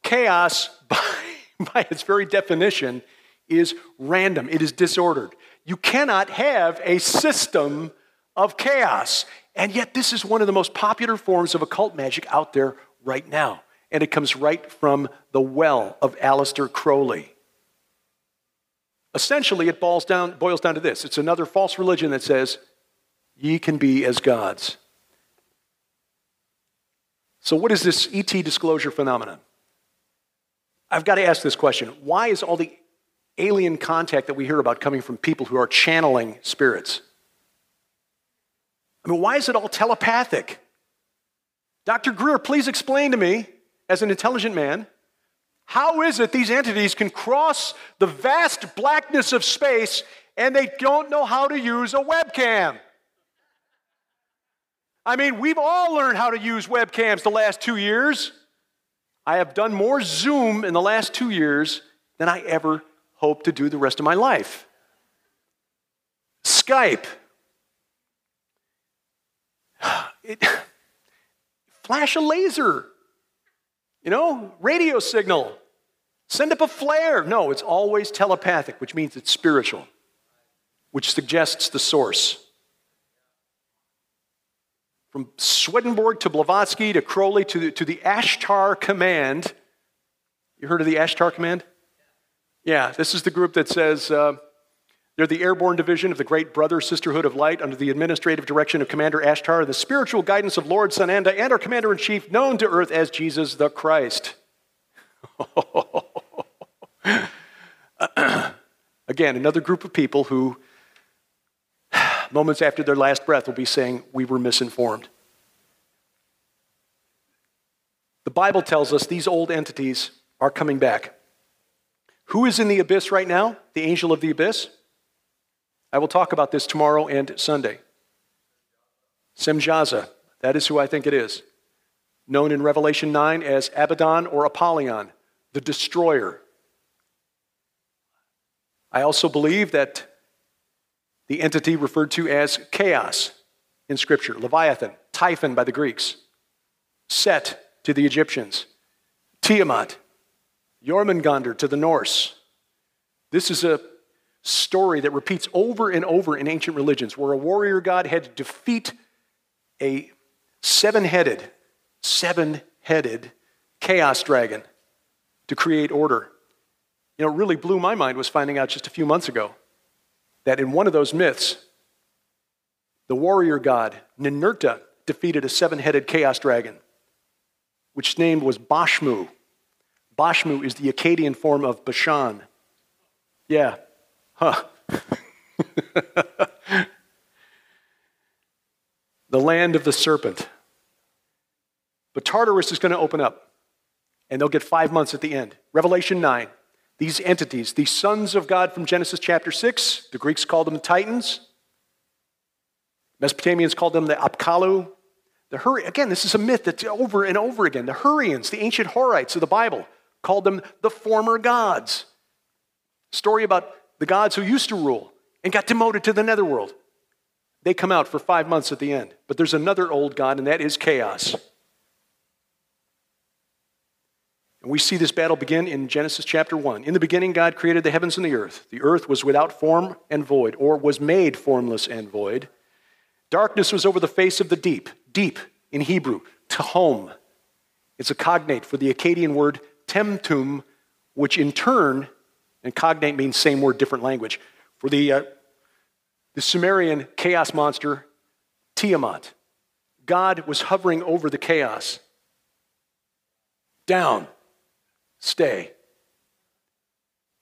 Chaos, by its very definition, is random. It is disordered. You cannot have a system of chaos. And yet, this is one of the most popular forms of occult magic out there right now. And it comes right from the well of Aleister Crowley. Essentially, it boils down to this. It's another false religion that says, ye can be as gods. So what is this ET disclosure phenomenon? I've got to ask this question. Why is all the alien contact that we hear about coming from people who are channeling spirits? I mean, why is it all telepathic? Dr. Greer, please explain to me, as an intelligent man, how is it these entities can cross the vast blackness of space and they don't know how to use a webcam? I mean, we've all learned how to use webcams the last 2 years. I have done more Zoom in the last 2 years than I ever hope to do the rest of my life. Skype. Flash a laser. You know, radio signal. Send up a flare. No, it's always telepathic, which means it's spiritual, which suggests the source. From Swedenborg to Blavatsky to Crowley to the Ashtar Command. You heard of the Ashtar Command? Yeah, this is the group that says they're the airborne division of the Great Brother Sisterhood of Light under the administrative direction of Commander Ashtar, the spiritual guidance of Lord Sananda and our Commander-in-Chief, known to Earth as Jesus the Christ. Again, another group of people who, moments after their last breath, will be saying, we were misinformed. The Bible tells us these old entities are coming back. Who is in the abyss right now? The angel of the abyss? I will talk about this tomorrow and Sunday. Semjaza, that is who I think it is. Known in Revelation 9 as Abaddon or Apollyon, the destroyer. I also believe that the entity referred to as chaos in Scripture, Leviathan, Typhon by the Greeks, Set to the Egyptians, Tiamat, Jormungandr to the Norse. This is a story that repeats over and over in ancient religions, where a warrior god had to defeat a seven-headed chaos dragon to create order. You know, it really blew my mind was finding out just a few months ago that in one of those myths, the warrior god Ninurta defeated a seven-headed chaos dragon, which named was Bashmu. Bashmu is the Akkadian form of Bashan. Yeah. Huh. The land of the serpent. But Tartarus is going to open up, and they'll get 5 months at the end. Revelation 9. These entities, these sons of God from Genesis chapter 6, the Greeks called them the Titans. Mesopotamians called them the Apkallu. Again, this is a myth that's over and over again. The Hurrians, the ancient Horites of the Bible, called them the former gods. Story about the gods who used to rule and got demoted to the netherworld. They come out for 5 months at the end. But there's another old god, and that is chaos. And And we see this battle begin in Genesis chapter 1. In the beginning, God created the heavens and the earth. The earth was without form and void, or was made formless and void. Darkness was over the face of the deep. Deep, in Hebrew, tehom. It's a cognate for the Akkadian word temtum, which in turn, and cognate means same word, different language, for the Sumerian chaos monster Tiamat. God was hovering over the chaos. Down. Stay.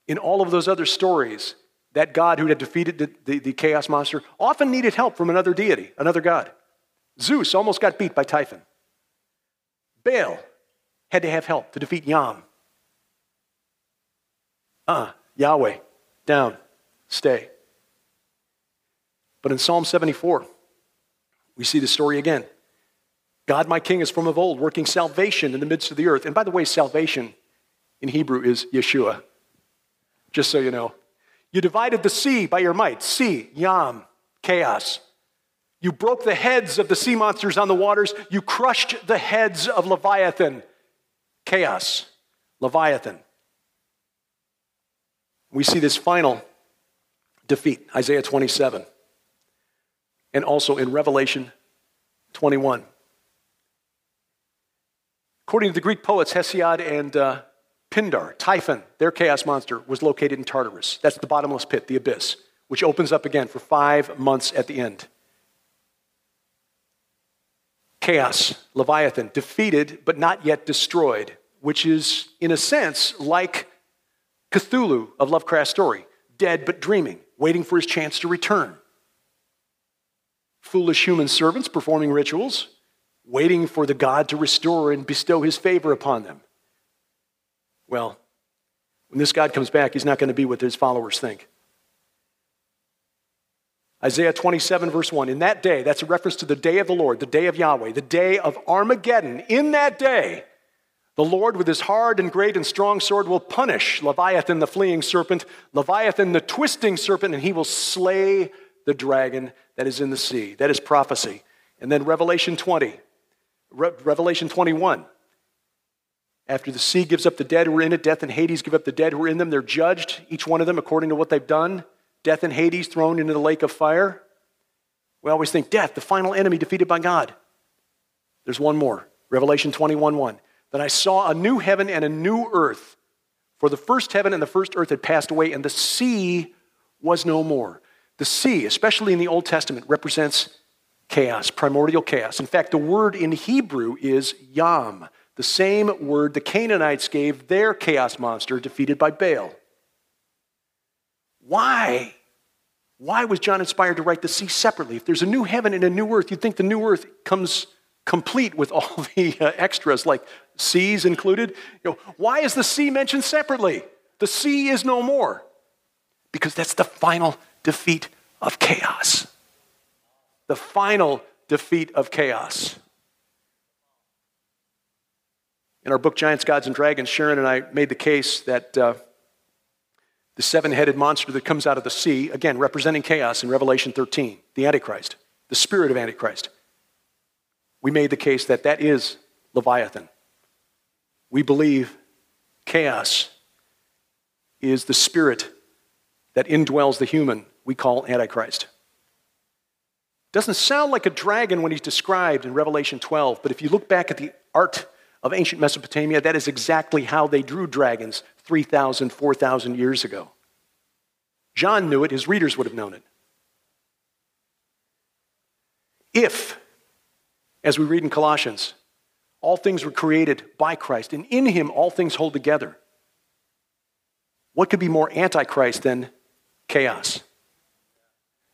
In all of those other stories, that God who had defeated the chaos monster often needed help from another deity, another god. Zeus almost got beat by Typhon. Baal had to have help to defeat Yam. Yahweh. Down. Stay. But in Psalm 74, we see the story again. God, my king, is from of old, working salvation in the midst of the earth. And by the way, salvation in Hebrew is Yeshua, just so you know. You divided the sea by your might. Sea, Yam, chaos. You broke the heads of the sea monsters on the waters. You crushed the heads of Leviathan, chaos, Leviathan. We see this final defeat, Isaiah 27, and also in Revelation 21. According to the Greek poets, Hesiod and Pindar, Typhon, their chaos monster, was located in Tartarus. That's the bottomless pit, the abyss, which opens up again for 5 months at the end. Chaos, Leviathan, defeated but not yet destroyed, which is, in a sense, like Cthulhu of Lovecraft's story, dead but dreaming, waiting for his chance to return. Foolish human servants performing rituals, waiting for the God to restore and bestow his favor upon them. Well, when this God comes back, he's not going to be what his followers think. Isaiah 27, verse 1, in that day, that's a reference to the day of the Lord, the day of Yahweh, the day of Armageddon. In that day, the Lord with his hard and great and strong sword will punish Leviathan the fleeing serpent, Leviathan the twisting serpent, and he will slay the dragon that is in the sea. That is prophecy. And then Revelation 20. Revelation 21. After the sea gives up the dead who were in it, death and Hades give up the dead who were in them. They're judged, each one of them, according to what they've done. Death and Hades thrown into the lake of fire. We always think death, the final enemy defeated by God. There's one more. Revelation 21:1. Then I saw a new heaven and a new earth. For the first heaven and the first earth had passed away, and the sea was no more. The sea, especially in the Old Testament, represents chaos, primordial chaos. In fact, the word in Hebrew is Yam, the same word the Canaanites gave their chaos monster defeated by Baal. Why? Why was John inspired to write the sea separately? If there's a new heaven and a new earth, you'd think the new earth comes complete with all the extras, like seas included. You know, why is the sea mentioned separately? The sea is no more. Because that's the final defeat of chaos. The final defeat of chaos. In our book, Giants, Gods, and Dragons, Sharon and I made the case that the seven-headed monster that comes out of the sea, again, representing chaos in Revelation 13, the Antichrist, the spirit of Antichrist. We made the case that that is Leviathan. We believe chaos is the spirit that indwells the human we call Antichrist. Doesn't sound like a dragon when he's described in Revelation 12, but if you look back at the art of ancient Mesopotamia, that is exactly how they drew dragons 3,000, 4,000 years ago. John knew it. His readers would have known it. If, as we read in Colossians, all things were created by Christ, and in him all things hold together, what could be more antichrist than chaos?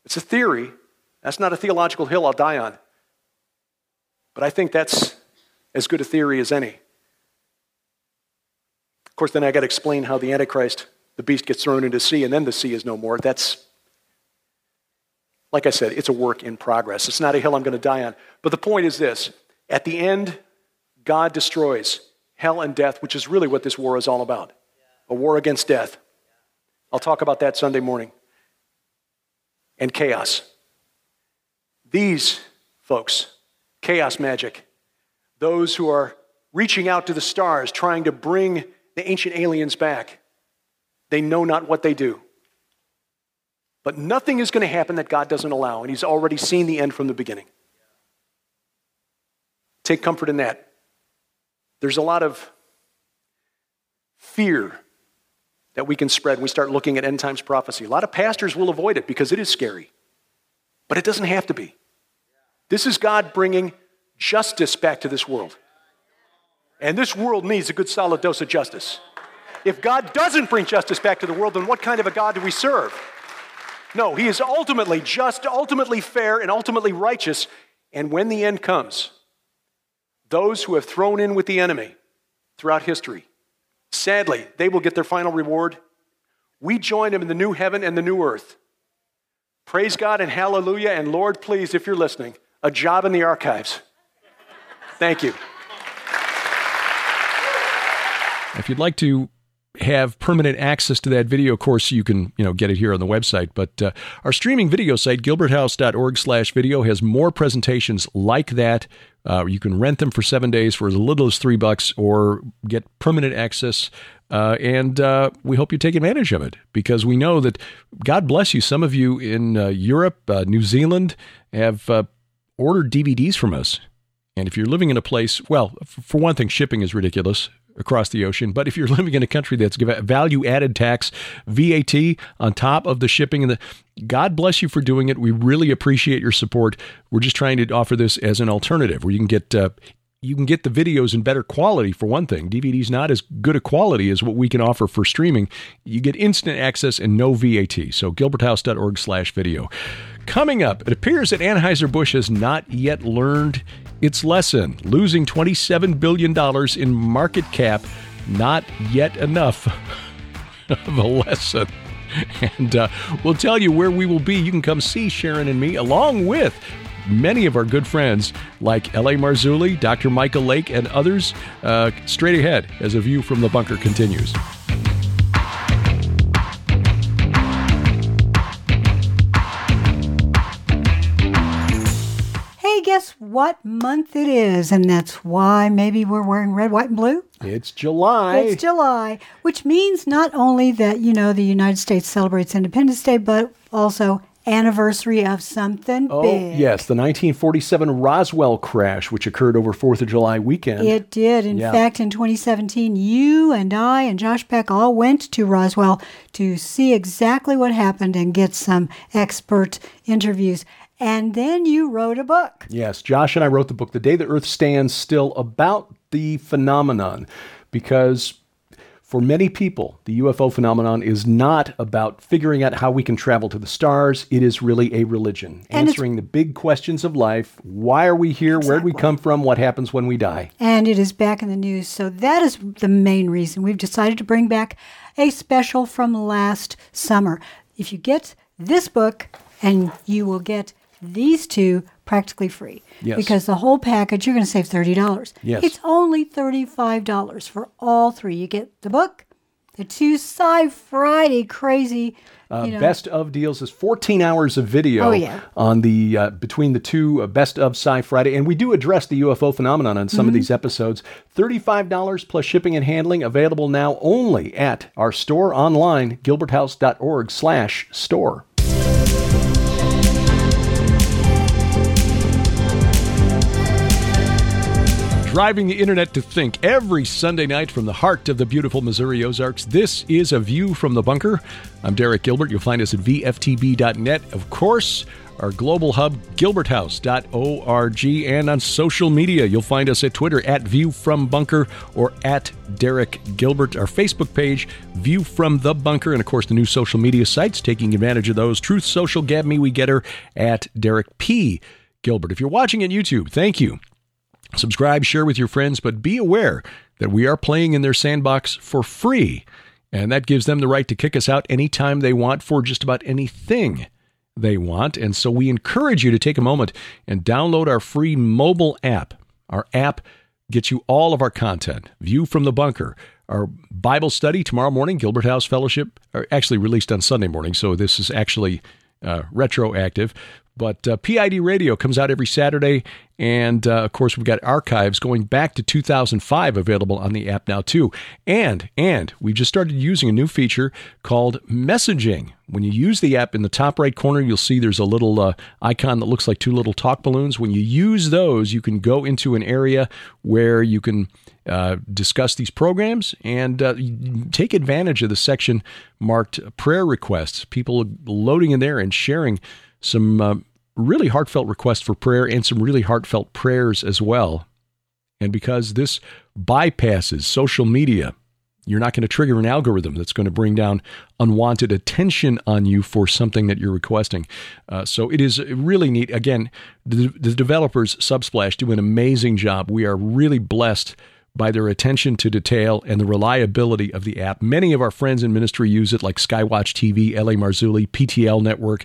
It's a theory. That's not a theological hill I'll die on. But I think that's as good a theory as any. Of course, then I got to explain how the Antichrist, the beast, gets thrown into sea, and then the sea is no more. That's, like I said, it's a work in progress. It's not a hill I'm going to die on. But the point is this. At the end, God destroys hell and death, which is really what this war is all about. A war against death. I'll talk about that Sunday morning. And chaos. These folks, chaos magic, those who are reaching out to the stars, trying to bring the ancient aliens back. They know not what they do. But nothing is going to happen that God doesn't allow, and he's already seen the end from the beginning. Take comfort in that. There's a lot of fear that we can spread when we start looking at end times prophecy. A lot of pastors will avoid it because it is scary, but it doesn't have to be. This is God bringing justice back to this world. And this world needs a good solid dose of justice. If God doesn't bring justice back to the world, then what kind of a God do we serve? No, he is ultimately just, ultimately fair, and ultimately righteous. And when the end comes, those who have thrown in with the enemy throughout history, sadly, they will get their final reward. We join them in the new heaven and the new earth. Praise God and hallelujah, and Lord, please, if you're listening, a job in the archives. Thank you. If you'd like to have permanent access to that video course, you can, get it here on the website. But our streaming video site, gilberthouse.org/video, has more presentations like that. You can rent them for 7 days for as little as $3 or get permanent access. And we hope you take advantage of it, because we know that, God bless you, some of you in Europe, New Zealand, have ordered DVDs from us. And if you're living in a place, well, for one thing, shipping is ridiculous across the ocean. But if you're living in a country that's value-added tax, VAT, on top of the shipping, God bless you for doing it. We really appreciate your support. We're just trying to offer this as an alternative where you can get the videos in better quality, for one thing. DVD's not as good a quality as what we can offer for streaming. You get instant access and no VAT. So gilberthouse.org/video. Coming up, it appears that Anheuser-Busch has not yet learned its lesson, losing $27 billion in market cap. Not yet enough of a lesson. And we'll tell you where we will be. You can come see Sharon and me, along with many of our good friends like L.A. Marzulli, Dr. Michael Lake, and others, straight ahead as A View from the Bunker continues. Hey, guess what month it is? And that's why maybe we're wearing red, white, and blue. It's July. It's July, which means not only that, the United States celebrates Independence Day, but also anniversary of something big. Yes, the 1947 Roswell crash, which occurred over 4th of July weekend. It did. In fact, in 2017, you and I and Josh Peck all went to Roswell to see exactly what happened and get some expert interviews. And then you wrote a book. Yes, Josh and I wrote the book, The Day the Earth Stands Still, about the phenomenon, because for many people, the UFO phenomenon is not about figuring out how we can travel to the stars. It is really a religion, answering the big questions of life. Why are we here? Exactly. Where did we come from? What happens when we die? And it is back in the news. So that is the main reason we've decided to bring back a special from last summer. If you get this book, and you will get these two practically free. Yes. Because the whole package, you're going to save $30. Yes. It's only $35 for all three. You get the book, the two Sci Friday crazy. Best of deals is 14 hours of video on the between the two Best of Sci Friday. And we do address the UFO phenomenon on some of these episodes. $35 plus shipping and handling, available now only at our store online, gilberthouse.org/store. Driving the internet to think, every Sunday night from the heart of the beautiful Missouri Ozarks, this is A View from the Bunker. I'm Derek Gilbert. You'll find us at vftb.net. Of course, our global hub, gilberthouse.org, and on social media. You'll find us at Twitter, @ViewFromBunker or @DerekGilbert. Our Facebook page, View from the Bunker, and of course the new social media sites, taking advantage of those. Truth Social, GabMe, we get her @DerekP Gilbert. If you're watching on YouTube, thank you. Subscribe, share with your friends, but be aware that we are playing in their sandbox for free, and that gives them the right to kick us out anytime they want for just about anything they want. And so we encourage you to take a moment and download our free mobile app. Our app gets you all of our content, View from the Bunker, our Bible study tomorrow morning, Gilbert House Fellowship, are actually released on Sunday morning, so this is actually retroactive. But PID Radio comes out every Saturday. And, of course, we've got archives going back to 2005 available on the app now, too. And we just started using a new feature called messaging. When you use the app, in the top right corner, you'll see there's a little icon that looks like two little talk balloons. When you use those, you can go into an area where you can discuss these programs and take advantage of the section marked prayer requests. People loading in there and sharing some really heartfelt requests for prayer and some really heartfelt prayers as well. And because this bypasses social media, you're not going to trigger an algorithm that's going to bring down unwanted attention on you for something that you're requesting. So it is really neat. Again, the developers, Subsplash, do an amazing job. We are really blessed by their attention to detail and the reliability of the app. Many of our friends in ministry use it, like Skywatch TV, L.A. Marzulli, PTL Network,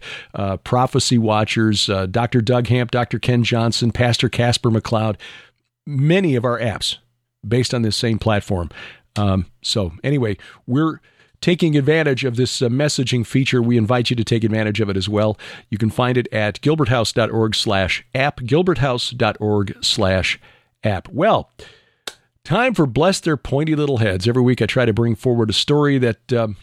Prophecy Watchers, Dr. Doug Hamp, Dr. Ken Johnson, Pastor Casper McLeod. Many of our apps based on this same platform. So anyway, we're taking advantage of this messaging feature. We invite you to take advantage of it as well. You can find it at gilberthouse.org/app, gilberthouse.org/app. Well, time for Bless Their Pointy Little Heads. Every week I try to bring forward a story that,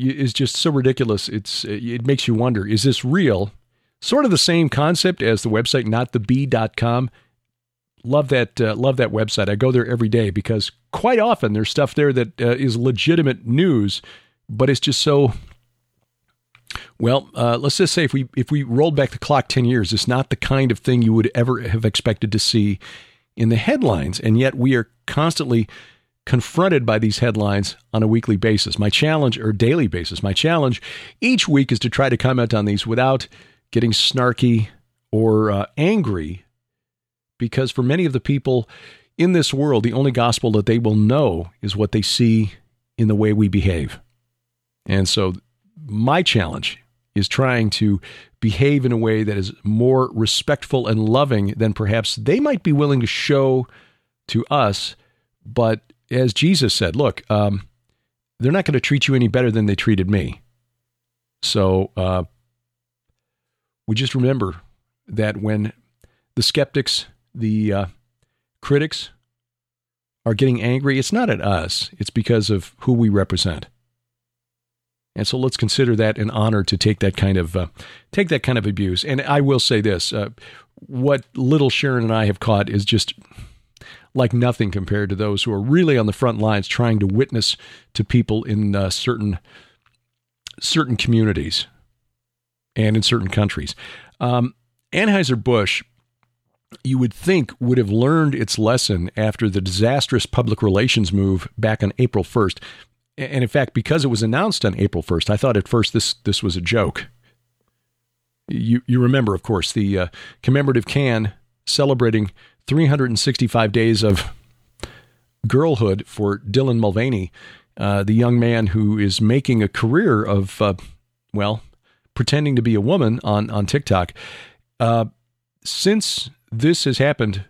is just so ridiculous. It makes you wonder, is this real? Sort of the same concept as the website notthebee.com. Love that website. I go there every day because quite often there's stuff there that is legitimate news, but it's just so... Well, let's just say if we rolled back the clock 10 years, it's not the kind of thing you would ever have expected to see in the headlines, and yet we are constantly confronted by these headlines on a weekly basis. My challenge, or daily basis, my challenge each week is to try to comment on these without getting snarky or angry, because for many of the people in this world, the only gospel that they will know is what they see in the way we behave. And so my challenge is trying to behave in a way that is more respectful and loving than perhaps they might be willing to show to us. But as Jesus said, look, they're not going to treat you any better than they treated me. So we just remember that when the skeptics, the critics are getting angry, it's not at us. It's because of who we represent. And so let's consider that an honor to take that kind of abuse. And I will say this, what little Sharon and I have caught is just like nothing compared to those who are really on the front lines trying to witness to people in certain communities and in certain countries. Anheuser-Busch, you would think, would have learned its lesson after the disastrous public relations move back on April 1st. And in fact, because it was announced on April 1st, I thought at first this was a joke. You remember, of course, the commemorative can celebrating 365 days of girlhood for Dylan Mulvaney, the young man who is making a career of, pretending to be a woman on TikTok. Since this has happened,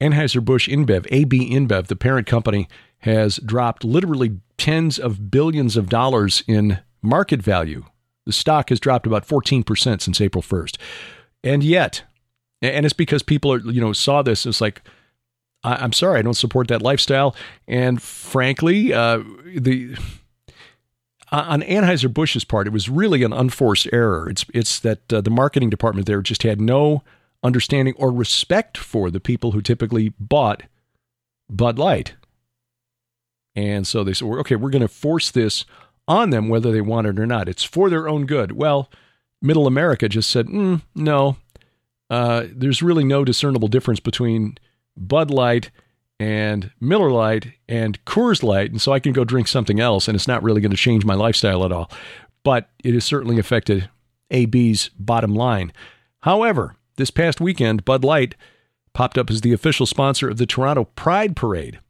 Anheuser-Busch InBev, AB InBev, the parent company, has dropped literally tens of billions of dollars in market value. The stock has dropped about 14% since April 1st. And yet, and it's because people are, saw this, it's like, I'm sorry, I don't support that lifestyle. And frankly, on Anheuser-Busch's part, it was really an unforced error. It's that the marketing department there just had no understanding or respect for the people who typically bought Bud Light. And so they said, okay, we're going to force this on them, whether they want it or not. It's for their own good. Well, Middle America just said, no, there's really no discernible difference between Bud Light and Miller Lite and Coors Light. And so I can go drink something else, and it's not really going to change my lifestyle at all. But it has certainly affected AB's bottom line. However, this past weekend, Bud Light popped up as the official sponsor of the Toronto Pride Parade.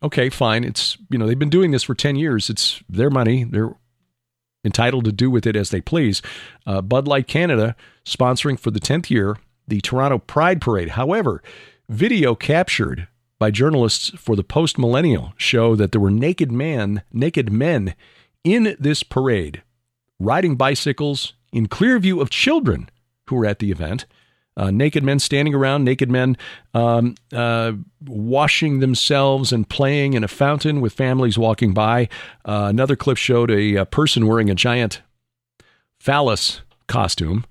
Okay, fine. It's, they've been doing this for 10 years. It's their money. They're entitled to do with it as they please. Bud Light Canada sponsoring for the 10th year, the Toronto Pride Parade. However, video captured by journalists for the Post Millennial show that there were naked men in this parade, riding bicycles in clear view of children who were at the event. Naked men standing around, naked men washing themselves and playing in a fountain with families walking by. Another clip showed a person wearing a giant phallus costume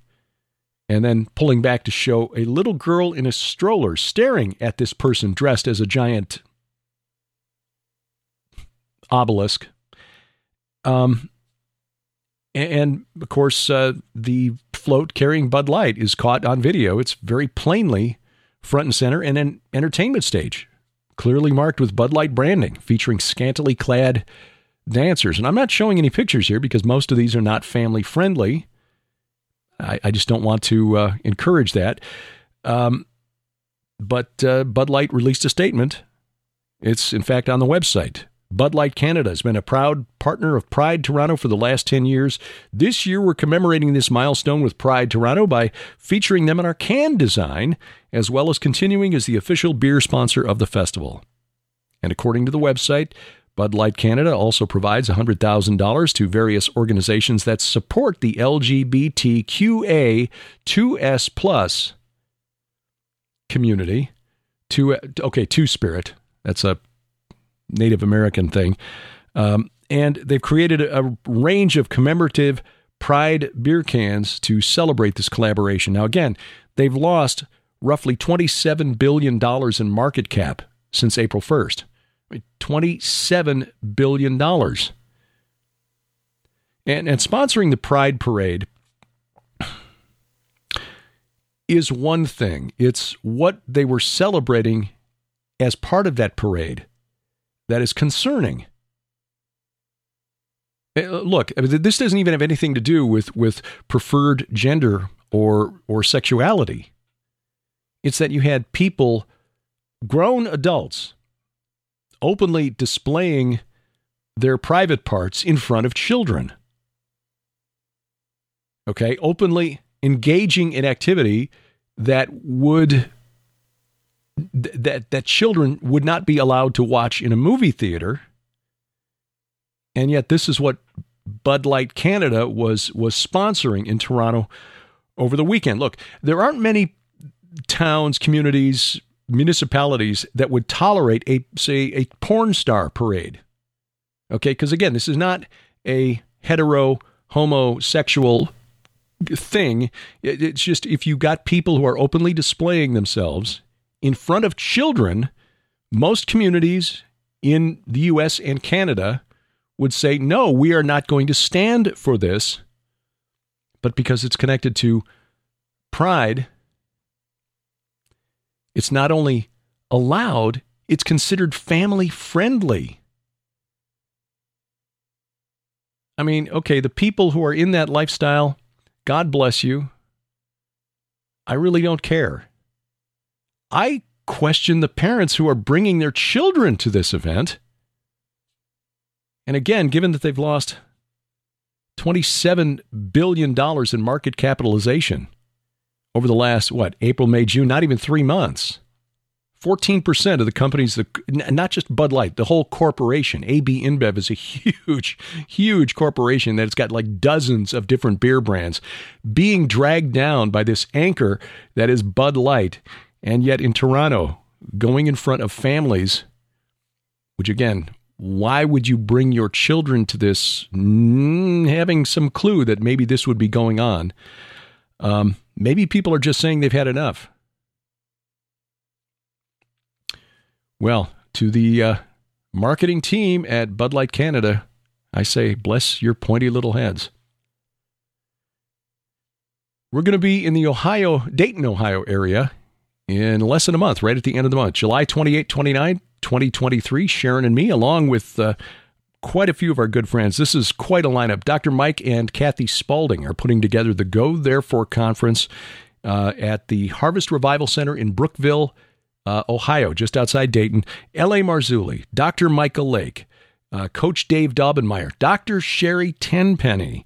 and then pulling back to show a little girl in a stroller staring at this person dressed as a giant obelisk. And, of course, the float carrying Bud Light is caught on video. It's very plainly front and center in an entertainment stage, clearly marked with Bud Light branding, featuring scantily clad dancers. And I'm not showing any pictures here because most of these are not family friendly. I just don't want to encourage that. But Bud Light released a statement. It's, in fact, on the website. Bud Light Canada has been a proud partner of Pride Toronto for the last 10 years. This year, we're commemorating this milestone with Pride Toronto by featuring them in our can design, as well as continuing as the official beer sponsor of the festival. And according to the website, Bud Light Canada also provides $100,000 to various organizations that support the LGBTQA2S plus community. Two Spirit. That's a Native American thing. And they've created a range of commemorative Pride beer cans to celebrate this collaboration. Now, again, they've lost roughly $27 billion in market cap since April 1st. $27 billion. And sponsoring the Pride Parade is one thing. It's what they were celebrating as part of that parade that is concerning. Look, this doesn't even have anything to do with preferred gender or sexuality. It's that you had people, grown adults, openly displaying their private parts in front of children. Okay, openly engaging in activity that would... That children would not be allowed to watch in a movie theater. And yet this is what Bud Light Canada was sponsoring in Toronto over the weekend. Look, there aren't many towns, communities, municipalities that would tolerate a porn star parade. Okay, because again, this is not a hetero, homosexual thing. It's just if you got people who are openly displaying themselves in front of children, most communities in the U.S. and Canada would say, no, we are not going to stand for this. But because it's connected to Pride, it's not only allowed, it's considered family friendly. I mean, okay, the people who are in that lifestyle, God bless you. I really don't care. I question the parents who are bringing their children to this event. And again, given that they've lost $27 billion in market capitalization over the last, April, May, June, not even 3 months, 14% of the companies, not just Bud Light, the whole corporation, AB InBev is a huge, huge corporation that's got like dozens of different beer brands being dragged down by this anchor that is Bud Light. And yet in Toronto, going in front of families, which again, why would you bring your children to this, having some clue that maybe this would be going on? Maybe people are just saying they've had enough. Well, to the marketing team at Bud Light Canada, I say, bless your pointy little heads. We're going to be in the Dayton, Ohio area in less than a month, right at the end of the month, July 28, 29, 2023, Sharon and me, along with quite a few of our good friends. This is quite a lineup. Dr. Mike and Kathy Spaulding are putting together the Go Therefore Conference at the Harvest Revival Center in Brookville, Ohio, just outside Dayton. L.A. Marzulli, Dr. Michael Lake, Coach Dave Daubenmeier, Dr. Sherry Tenpenny,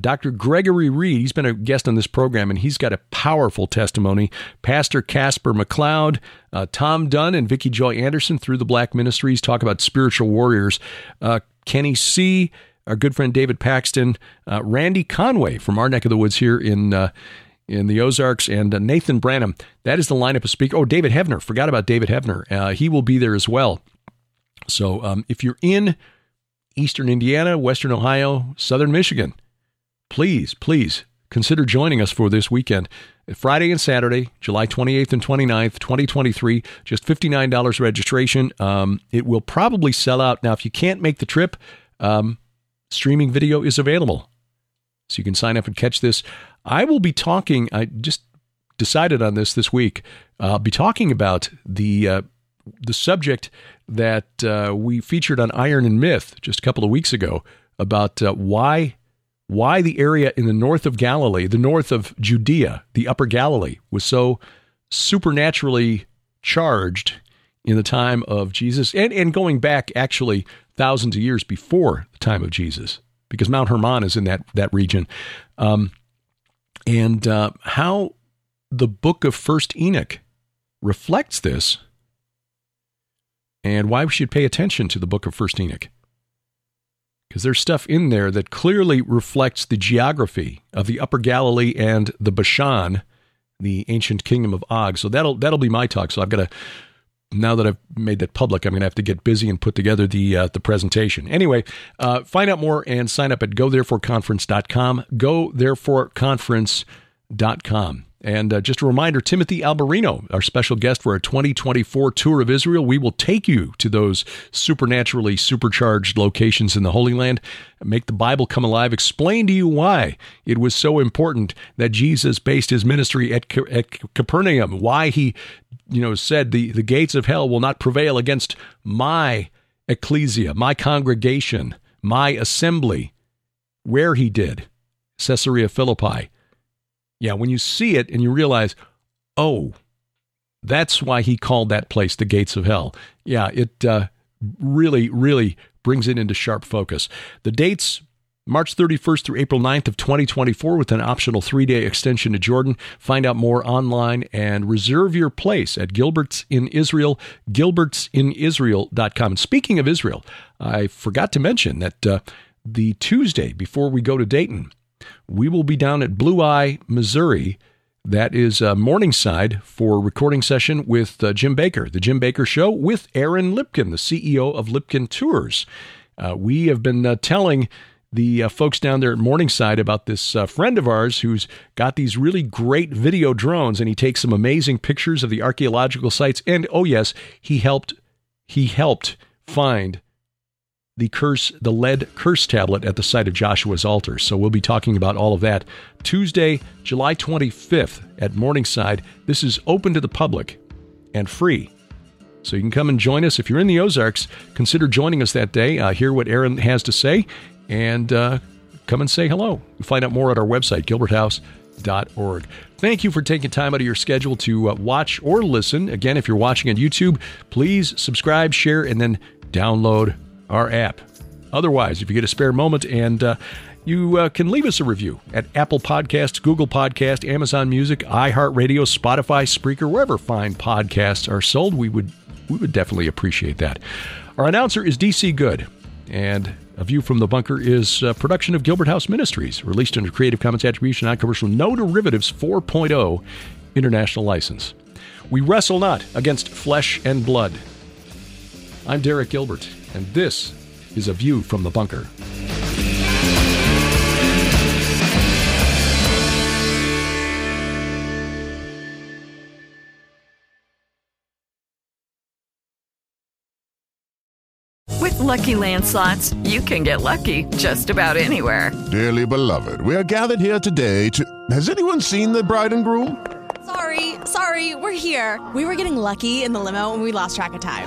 Dr. Gregory Reed, he's been a guest on this program, and he's got a powerful testimony. Pastor Casper McLeod, Tom Dunn, and Vicky Joy Anderson through the Black Ministries talk about spiritual warriors. Kenny C., our good friend David Paxton, Randy Conway from our neck of the woods here in the Ozarks, and Nathan Branham. That is the lineup of speakers. Oh, David Hefner. Forgot about David Hefner. He will be there as well. So if you're in Eastern Indiana, Western Ohio, Southern Michigan, please, please consider joining us for this weekend. Friday and Saturday, July 28th and 29th, 2023, just $59 registration. It will probably sell out. Now, if you can't make the trip, streaming video is available. So you can sign up and catch this. I will be talking, I just decided on this week, I'll be talking about the subject that we featured on Iron and Myth just a couple of weeks ago about why the area in the north of Galilee, the north of Judea, the upper Galilee, was so supernaturally charged in the time of Jesus and going back actually thousands of years before the time of Jesus, because Mount Hermon is in that region. And how the book of First Enoch reflects this and why we should pay attention to the book of First Enoch. Because there's stuff in there that clearly reflects the geography of the Upper Galilee and the Bashan, the ancient kingdom of Og. So that'll be my talk. So I've got to, now that I've made that public, I'm going to have to get busy and put together the presentation. Anyway, find out more and sign up at GoThereForConference.com, GoThereForConference.com. And just a reminder, Timothy Alberino, our special guest for our 2024 tour of Israel. We will take you to those supernaturally supercharged locations in the Holy Land, make the Bible come alive, explain to you why it was so important that Jesus based his ministry at Capernaum, why he said the gates of hell will not prevail against my ecclesia, my congregation, my assembly, where he did, Caesarea Philippi. Yeah, when you see it and you realize, oh, that's why he called that place the gates of hell. Yeah, it really, really brings it into sharp focus. The dates, March 31st through April 9th of 2024 with an optional 3-day extension to Jordan. Find out more online and reserve your place at Gilbert's in Israel, gilbertsinisrael.com. And speaking of Israel, I forgot to mention that the Tuesday before we go to Dayton, we will be down at Blue Eye, Missouri. That is Morningside for a recording session with Jim Bakker, The Jim Bakker Show, with Aaron Lipkin, the CEO of Lipkin Tours. We have been telling the folks down there at Morningside about this friend of ours who's got these really great video drones, and he takes some amazing pictures of the archaeological sites. And, oh, yes, he helped find the lead curse tablet at the site of Joshua's altar. So we'll be talking about all of that Tuesday, July 25th at Morningside. This is open to the public and free. So you can come and join us. If you're in the Ozarks, consider joining us that day. Hear what Aaron has to say and come and say hello. Find out more at our website, gilberthouse.org. Thank you for taking time out of your schedule to watch or listen. Again, if you're watching on YouTube, please subscribe, share, and then download our app. Otherwise, if you get a spare moment and you can leave us a review at Apple Podcasts, Google Podcasts, Amazon Music, iHeartRadio, Spotify, Spreaker, wherever fine podcasts are sold, we would definitely appreciate that. Our announcer is DC Good, and A View from the Bunker is a production of Gilbert House Ministries, released under Creative Commons Attribution, Non-Commercial, No Derivatives 4.0 International License. We wrestle not against flesh and blood. I'm Derek Gilbert, and this is A View from the Bunker. With Lucky Land Slots, you can get lucky just about anywhere. Dearly beloved, we are gathered here today to... Has anyone seen the bride and groom? Sorry, we're here. We were getting lucky in the limo and we lost track of time.